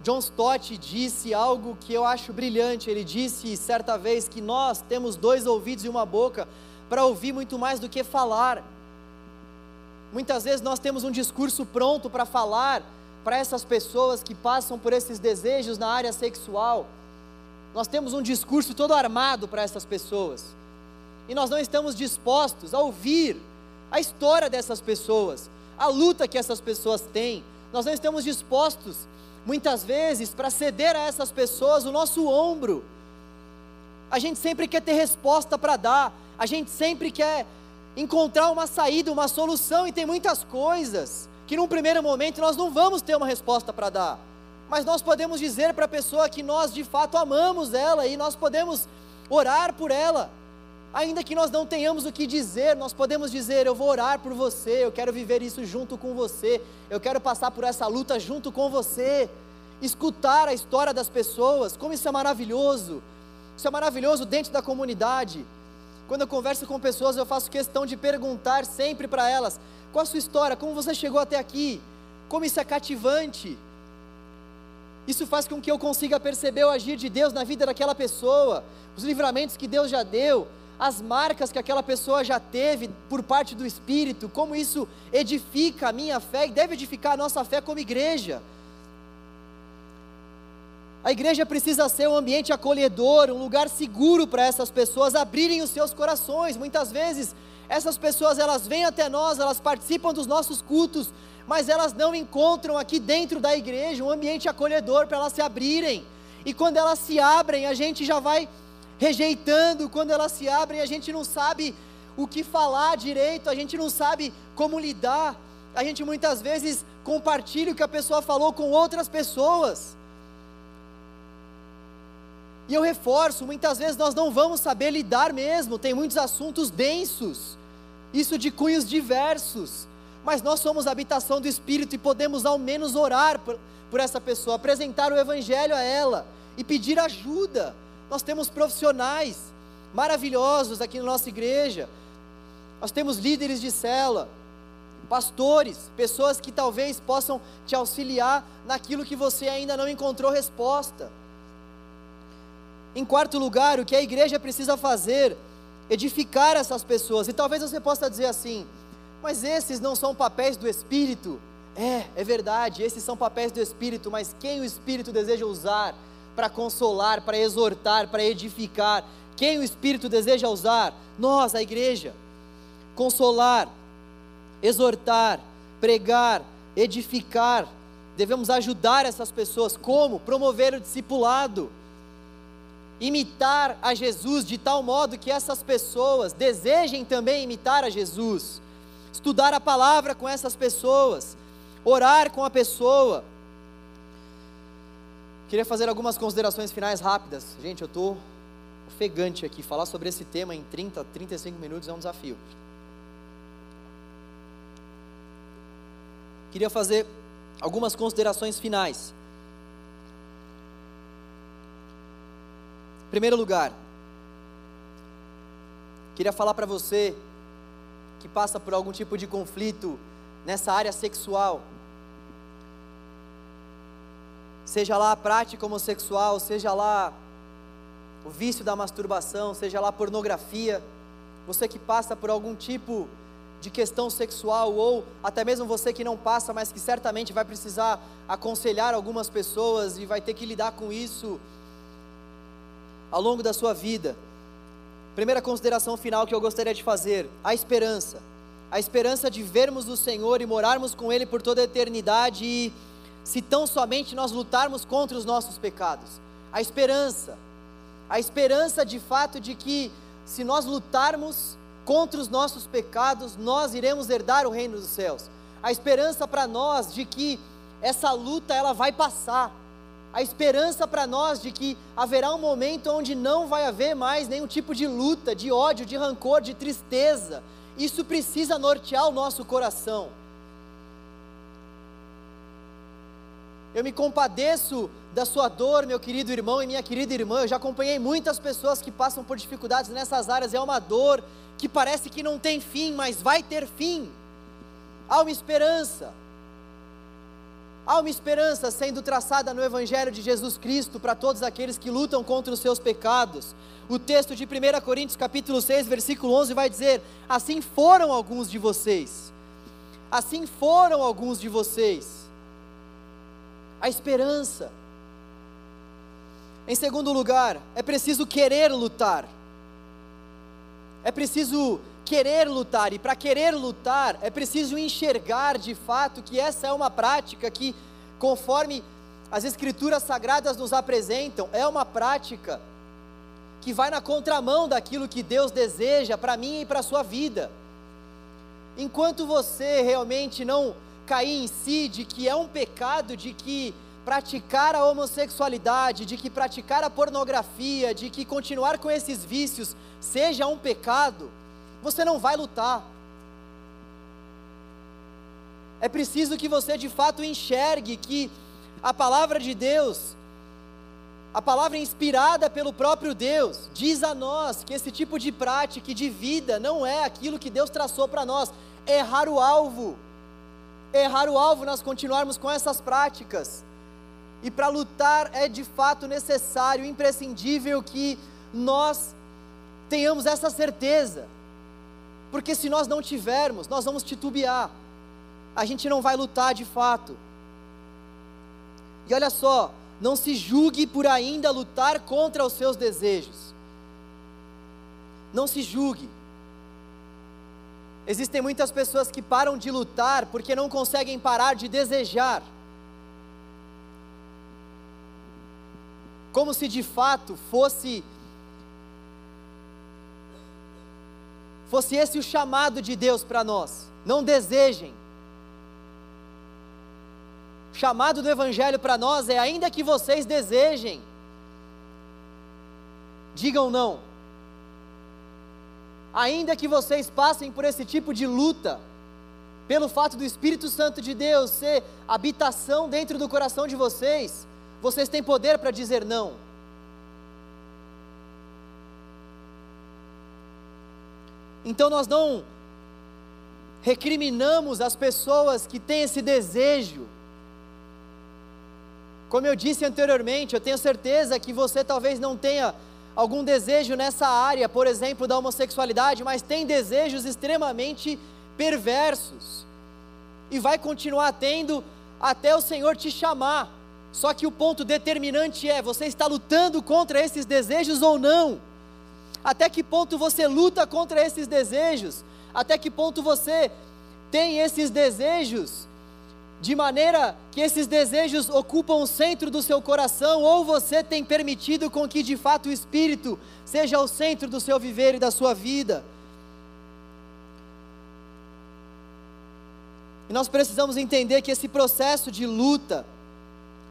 John Stott disse algo que eu acho brilhante. Ele disse certa vez que nós temos dois ouvidos e uma boca para ouvir muito mais do que falar. Muitas vezes nós temos um discurso pronto para falar para essas pessoas que passam por esses desejos na área sexual. Nós temos um discurso todo armado para essas pessoas e nós não estamos dispostos a ouvir a história dessas pessoas, a luta que essas pessoas têm. Nós não estamos dispostos muitas vezes para ceder a essas pessoas o nosso ombro. A gente sempre quer ter resposta para dar, a gente sempre quer encontrar uma saída, uma solução, e tem muitas coisas que num primeiro momento nós não vamos ter uma resposta para dar, mas nós podemos dizer para a pessoa que nós de fato amamos ela e nós podemos orar por ela. Ainda que nós não tenhamos o que dizer, nós podemos dizer: eu vou orar por você, eu quero viver isso junto com você, eu quero passar por essa luta junto com você. Escutar a história das pessoas, como isso é maravilhoso dentro da comunidade. Quando eu converso com pessoas, eu faço questão de perguntar sempre para elas: qual a sua história, como você chegou até aqui, como isso é cativante. Isso faz com que eu consiga perceber o agir de Deus na vida daquela pessoa, os livramentos que Deus já deu, as marcas que aquela pessoa já teve por parte do Espírito, como isso edifica a minha fé e deve edificar a nossa fé como igreja. A igreja precisa ser um ambiente acolhedor, um lugar seguro para essas pessoas abrirem os seus corações. Muitas vezes essas pessoas, elas vêm até nós, elas participam dos nossos cultos, mas elas não encontram aqui dentro da igreja um ambiente acolhedor para elas se abrirem. E quando elas se abrem, a gente já vai rejeitando. Quando elas se abrem, a gente não sabe o que falar direito, a gente não sabe como lidar, a gente muitas vezes compartilha o que a pessoa falou com outras pessoas. E eu reforço, muitas vezes nós não vamos saber lidar mesmo, tem muitos assuntos densos, isso de cunhos diversos, mas nós somos a habitação do Espírito e podemos ao menos orar por essa pessoa, apresentar o Evangelho a ela e pedir ajuda. Nós temos profissionais maravilhosos aqui na nossa igreja, nós temos líderes de célula, pastores, pessoas que talvez possam te auxiliar naquilo que você ainda não encontrou resposta. Em quarto lugar, o que a igreja precisa fazer? Edificar essas pessoas. E talvez você possa dizer assim: mas esses não são papéis do Espírito? É verdade, esses são papéis do Espírito, mas quem o Espírito deseja usar para consolar, para exortar, para edificar, quem o Espírito deseja usar? Nós, a igreja. Consolar, exortar, pregar, edificar, devemos ajudar essas pessoas. Como? Promover o discipulado, imitar a Jesus de tal modo que essas pessoas desejem também imitar a Jesus, estudar a palavra com essas pessoas, orar com a pessoa. Queria fazer algumas considerações finais rápidas. Gente, eu estou ofegante aqui. Falar sobre esse tema em 30, 35 minutos é um desafio. Queria fazer algumas considerações finais. Em primeiro lugar, queria falar para você que passa por algum tipo de conflito nessa área sexual, seja lá a prática homossexual, seja lá o vício da masturbação, seja lá a pornografia. Você que passa por algum tipo de questão sexual, ou até mesmo você que não passa, mas que certamente vai precisar aconselhar algumas pessoas e vai ter que lidar com isso ao longo da sua vida. Primeira consideração final que eu gostaria de fazer: a esperança. A esperança de vermos o Senhor e morarmos com Ele por toda a eternidade, e se tão somente nós lutarmos contra os nossos pecados. A esperança de fato de que se nós lutarmos contra os nossos pecados, nós iremos herdar o reino dos céus. A esperança para nós de que essa luta ela vai passar. A esperança para nós de que haverá um momento onde não vai haver mais nenhum tipo de luta, de ódio, de rancor, de tristeza. Isso precisa nortear o nosso coração. Eu me compadeço da sua dor, meu querido irmão e minha querida irmã. Eu já acompanhei muitas pessoas que passam por dificuldades nessas áreas. É uma dor que parece que não tem fim, mas vai ter fim. Há uma esperança. Há uma esperança sendo traçada no Evangelho de Jesus Cristo para todos aqueles que lutam contra os seus pecados. O texto de 1 Coríntios capítulo 6, versículo 11 vai dizer: assim foram alguns de vocês. Assim foram alguns de vocês. A esperança. Em segundo lugar, é preciso querer lutar. É preciso querer lutar, e para querer lutar é preciso enxergar de fato que essa é uma prática que, conforme as Escrituras Sagradas nos apresentam, é uma prática que vai na contramão daquilo que Deus deseja para mim e para a sua vida. Enquanto você realmente não cair em si de que é um pecado, de que praticar a homossexualidade, de que praticar a pornografia, de que continuar com esses vícios seja um pecado, você não vai lutar. É preciso que você de fato enxergue que a palavra de Deus, a palavra inspirada pelo próprio Deus, diz a nós que esse tipo de prática e de vida não é aquilo que Deus traçou para nós. Errar o alvo. Errar o alvo nós continuarmos com essas práticas. E para lutar é de fato necessário, imprescindível que nós tenhamos essa certeza. Porque se nós não tivermos, nós vamos titubear, a gente não vai lutar de fato. E olha só, não se julgue por ainda lutar contra os seus desejos. Não se julgue. Existem muitas pessoas que param de lutar porque não conseguem parar de desejar. Como se de fato fosse esse o chamado de Deus para nós: não desejem. O chamado do Evangelho para nós é: ainda que vocês desejem, digam não. Ainda que vocês passem por esse tipo de luta, pelo fato do Espírito Santo de Deus ser habitação dentro do coração de vocês, vocês têm poder para dizer não. Então nós não recriminamos as pessoas que têm esse desejo. Como eu disse anteriormente, eu tenho certeza que você talvez não tenha algum desejo nessa área, por exemplo, da homossexualidade, mas tem desejos extremamente perversos. E vai continuar tendo até o Senhor te chamar. Só que o ponto determinante é: você está lutando contra esses desejos ou não? Até que ponto você luta contra esses desejos? Até que ponto você tem esses desejos de maneira que esses desejos ocupam o centro do seu coração, ou você tem permitido com que de fato o Espírito seja o centro do seu viver e da sua vida? E nós precisamos entender que esse processo de luta,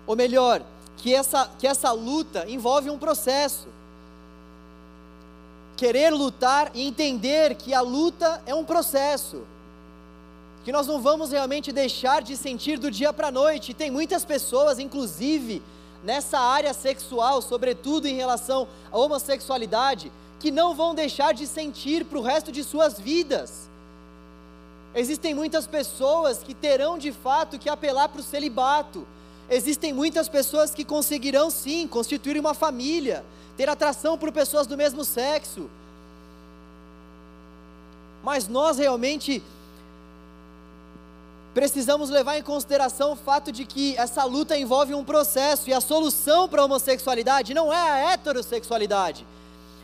ou melhor, que essa luta envolve um processo. Querer lutar e entender que a luta é um processo, que nós não vamos realmente deixar de sentir do dia para a noite. E tem muitas pessoas, inclusive nessa área sexual, sobretudo em relação à homossexualidade, que não vão deixar de sentir para o resto de suas vidas. Existem muitas pessoas que terão de fato que apelar para o celibato. Existem muitas pessoas que conseguirão sim constituir uma família, ter atração por pessoas do mesmo sexo. Mas nós realmente precisamos levar em consideração o fato de que essa luta envolve um processo, e a solução para a homossexualidade não é a heterossexualidade,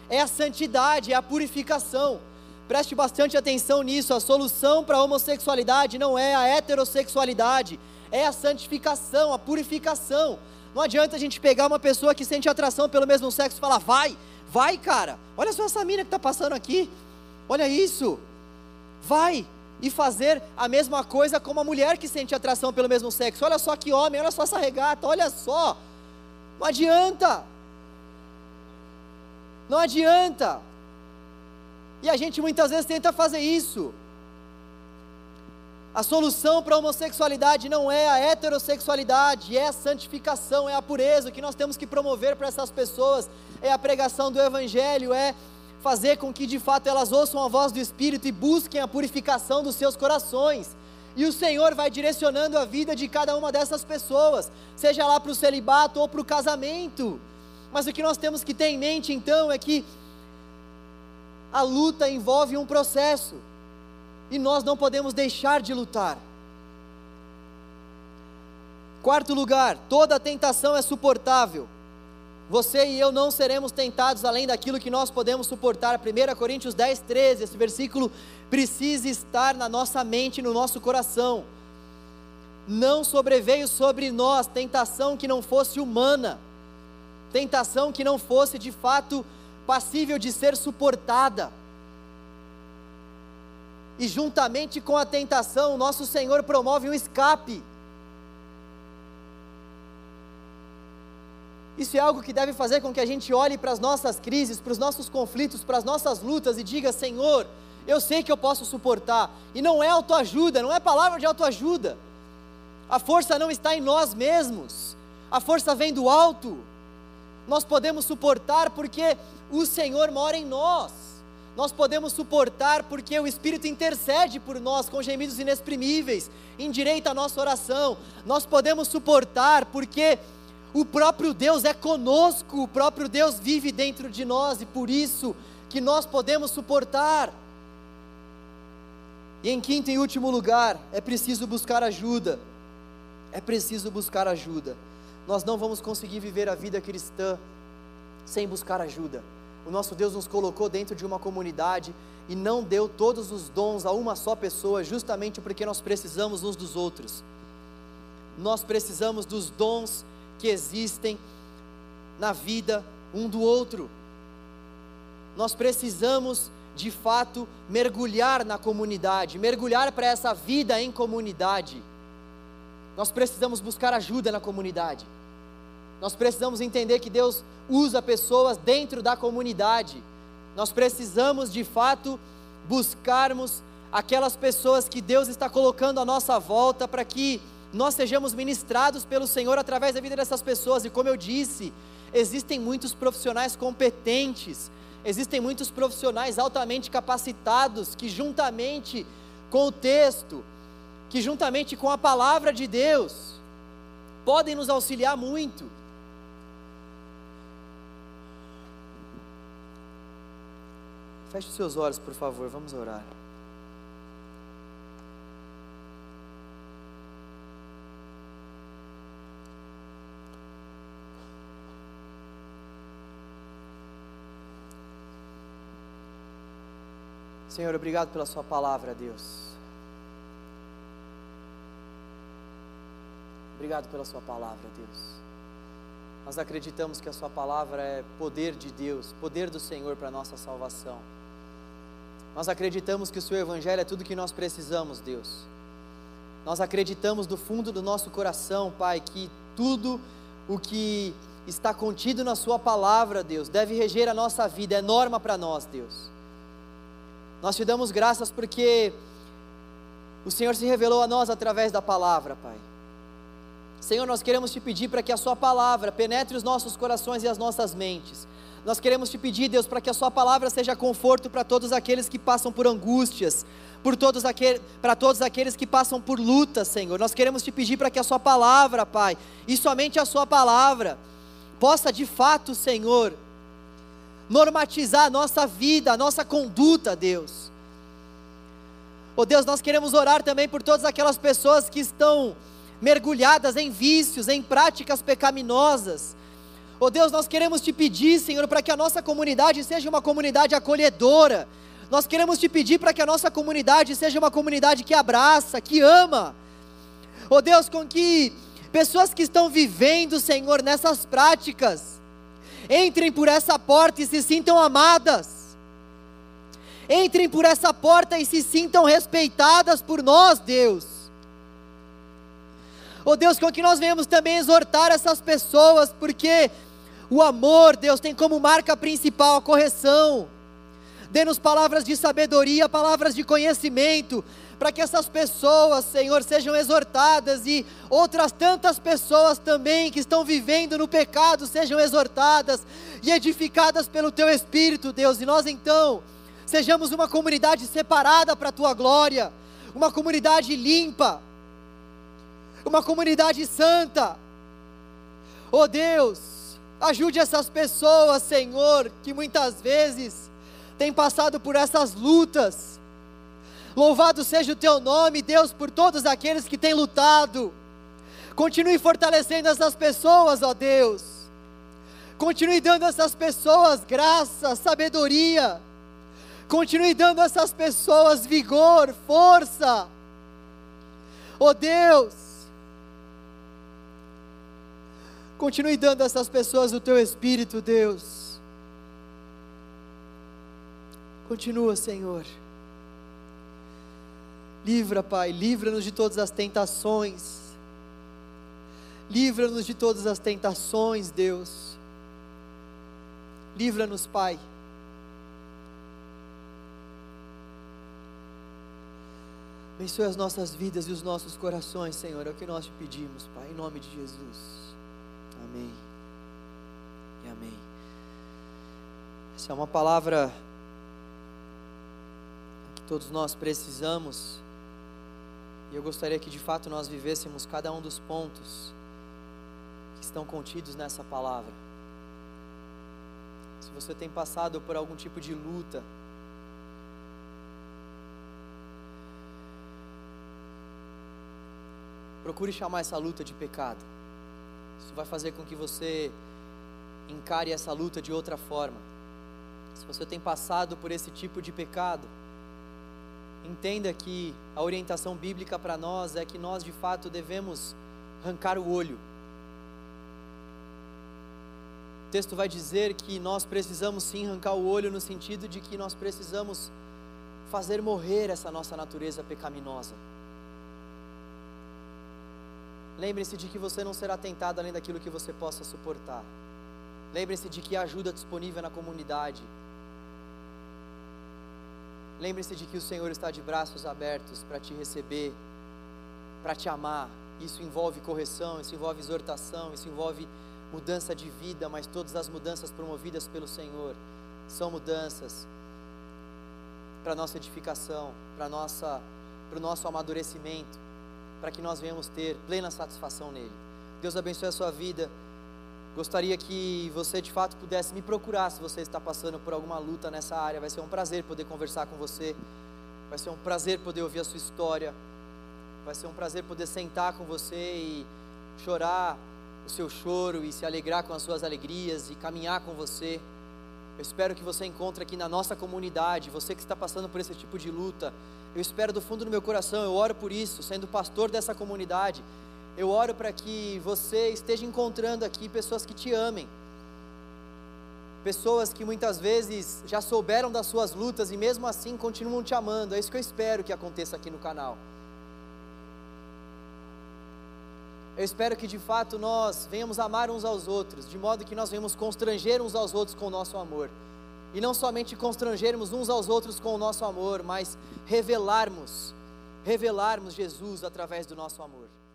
é a santidade, é a purificação. Preste bastante atenção nisso: a solução para a homossexualidade não é a heterossexualidade, é a santificação, a purificação. Não adianta a gente pegar uma pessoa que sente atração pelo mesmo sexo e falar: vai cara, olha só essa mina que está passando aqui, olha isso, vai. E fazer a mesma coisa como a mulher que sente atração pelo mesmo sexo: olha só que homem, olha só essa regata, olha só. Não adianta, não adianta. E a gente muitas vezes tenta fazer isso. A solução para a homossexualidade não é a heterossexualidade, é a santificação, é a pureza. O que nós temos que promover para essas pessoas é a pregação do Evangelho, é fazer com que de fato elas ouçam a voz do Espírito e busquem a purificação dos seus corações. E o Senhor vai direcionando a vida de cada uma dessas pessoas, seja lá para o celibato ou para o casamento. Mas o que nós temos que ter em mente então é que a luta envolve um processo, e nós não podemos deixar de lutar. Quarto lugar, toda tentação é suportável. Você e eu não seremos tentados além daquilo que nós podemos suportar. 1 Coríntios 10:13, esse versículo precisa estar na nossa mente, no nosso coração. Não sobreveio sobre nós tentação que não fosse humana, tentação que não fosse de fato passível de ser suportada. E juntamente com a tentação, nosso Senhor promove um escape. Isso é algo que deve fazer com que a gente olhe para as nossas crises, para os nossos conflitos, para as nossas lutas e diga: Senhor, eu sei que eu posso suportar. E não é autoajuda, não é palavra de autoajuda. A força não está em nós mesmos, a força vem do alto. Nós podemos suportar porque o Senhor mora em nós. Nós podemos suportar porque o Espírito intercede por nós com gemidos inexprimíveis, endireita a nossa oração. Nós podemos suportar porque o próprio Deus é conosco, o próprio Deus vive dentro de nós, e por isso que nós podemos suportar. E em quinto e último lugar, é preciso buscar ajuda. É preciso buscar ajuda. Nós não vamos conseguir viver a vida cristã sem buscar ajuda. O nosso Deus nos colocou dentro de uma comunidade e não deu todos os dons a uma só pessoa, justamente porque nós precisamos uns dos outros. Nós precisamos dos dons que existem na vida um do outro. Nós precisamos de fato mergulhar na comunidade, mergulhar para essa vida em comunidade. Nós precisamos buscar ajuda na comunidade. Nós precisamos entender que Deus usa pessoas dentro da comunidade. Nós precisamos de fato buscarmos aquelas pessoas que Deus está colocando à nossa volta, para que nós sejamos ministrados pelo Senhor através da vida dessas pessoas. E como eu disse, existem muitos profissionais competentes, existem muitos profissionais altamente capacitados, que juntamente com o texto, que juntamente com a palavra de Deus, podem nos auxiliar muito. Feche os seus olhos, por favor, vamos orar. Senhor, obrigado pela sua palavra, Deus. Obrigado pela sua palavra, Deus. Nós acreditamos que a sua palavra é poder de Deus, poder do Senhor para a nossa salvação. Nós acreditamos que o seu evangelho é tudo que nós precisamos, Deus. Nós acreditamos do fundo do nosso coração, Pai, que tudo o que está contido na sua palavra, Deus, deve reger a nossa vida, é norma para nós, Deus. Nós te damos graças porque o Senhor se revelou a nós através da palavra, Pai. Senhor, nós queremos te pedir para que a sua palavra penetre os nossos corações e as nossas mentes. Nós queremos te pedir, Deus, para que a sua palavra seja conforto para todos aqueles que passam por angústias, para todos aqueles que passam por lutas, Senhor. Nós queremos te pedir para que a sua palavra, Pai, e somente a sua palavra, possa de fato, Senhor, normatizar a nossa vida, a nossa conduta, Deus. Oh Deus, nós queremos orar também por todas aquelas pessoas que estão mergulhadas em vícios, em práticas pecaminosas. Oh Deus, nós queremos te pedir, Senhor, para que a nossa comunidade seja uma comunidade acolhedora. Nós queremos te pedir para que a nossa comunidade seja uma comunidade que abraça, que ama. Oh Deus, com que pessoas que estão vivendo, Senhor, nessas práticas, entrem por essa porta e se sintam amadas. Entrem por essa porta e se sintam respeitadas por nós, Deus. Oh Deus, com que nós venhamos também exortar essas pessoas, porque o amor, Deus, tem como marca principal a correção. Dê-nos palavras de sabedoria, palavras de conhecimento, para que essas pessoas, Senhor, sejam exortadas, e outras tantas pessoas também que estão vivendo no pecado sejam exortadas e edificadas pelo Teu Espírito, Deus. E nós então sejamos uma comunidade separada para a Tua glória, uma comunidade limpa, uma comunidade santa. Oh Deus, ajude essas pessoas, Senhor, que muitas vezes têm passado por essas lutas. Louvado seja o Teu nome, Deus, por todos aqueles que têm lutado. Continue fortalecendo essas pessoas, ó Deus. Continue dando a essas pessoas graça, sabedoria. Continue dando a essas pessoas vigor, força. Ó Deus, continue dando a essas pessoas o Teu Espírito, Deus. Continua, Senhor. Livra, Pai, livra-nos de todas as tentações. Livra-nos de todas as tentações, Deus. Livra-nos, Pai. Abençoe as nossas vidas e os nossos corações, Senhor. É o que nós te pedimos, Pai, em nome de Jesus. Amém. E amém. Essa é uma palavra que todos nós precisamos. E eu gostaria que de fato nós vivêssemos cada um dos pontos que estão contidos nessa palavra. Se você tem passado por algum tipo de luta, procure chamar essa luta de pecado. Isso vai fazer com que você encare essa luta de outra forma. Se você tem passado por esse tipo de pecado, entenda que a orientação bíblica para nós é que nós de fato devemos arrancar o olho. O texto vai dizer que nós precisamos sim arrancar o olho, no sentido de que nós precisamos fazer morrer essa nossa natureza pecaminosa. Lembre-se de que você não será tentado além daquilo que você possa suportar. Lembre-se de que há ajuda disponível na comunidade. Lembre-se de que o Senhor está de braços abertos para te receber, para te amar. Isso envolve correção, isso envolve exortação, isso envolve mudança de vida, mas todas as mudanças promovidas pelo Senhor são mudanças para nossa edificação, para o nosso amadurecimento, para que nós venhamos ter plena satisfação nele. Deus abençoe a sua vida. Gostaria que você de fato pudesse me procurar se você está passando por alguma luta nessa área. Vai ser um prazer poder conversar com você, vai ser um prazer poder ouvir a sua história, vai ser um prazer poder sentar com você e chorar o seu choro e se alegrar com as suas alegrias e caminhar com você. Eu espero que você encontre aqui na nossa comunidade, você que está passando por esse tipo de luta. Eu espero do fundo do meu coração, eu oro por isso, sendo pastor dessa comunidade. Eu oro para que você esteja encontrando aqui pessoas que te amem, pessoas que muitas vezes já souberam das suas lutas e mesmo assim continuam te amando. É isso que eu espero que aconteça aqui no canal. Eu espero que de fato nós venhamos amar uns aos outros, de modo que nós venhamos constranger uns aos outros com o nosso amor. E não somente constrangermos uns aos outros com o nosso amor, mas revelarmos Jesus através do nosso amor.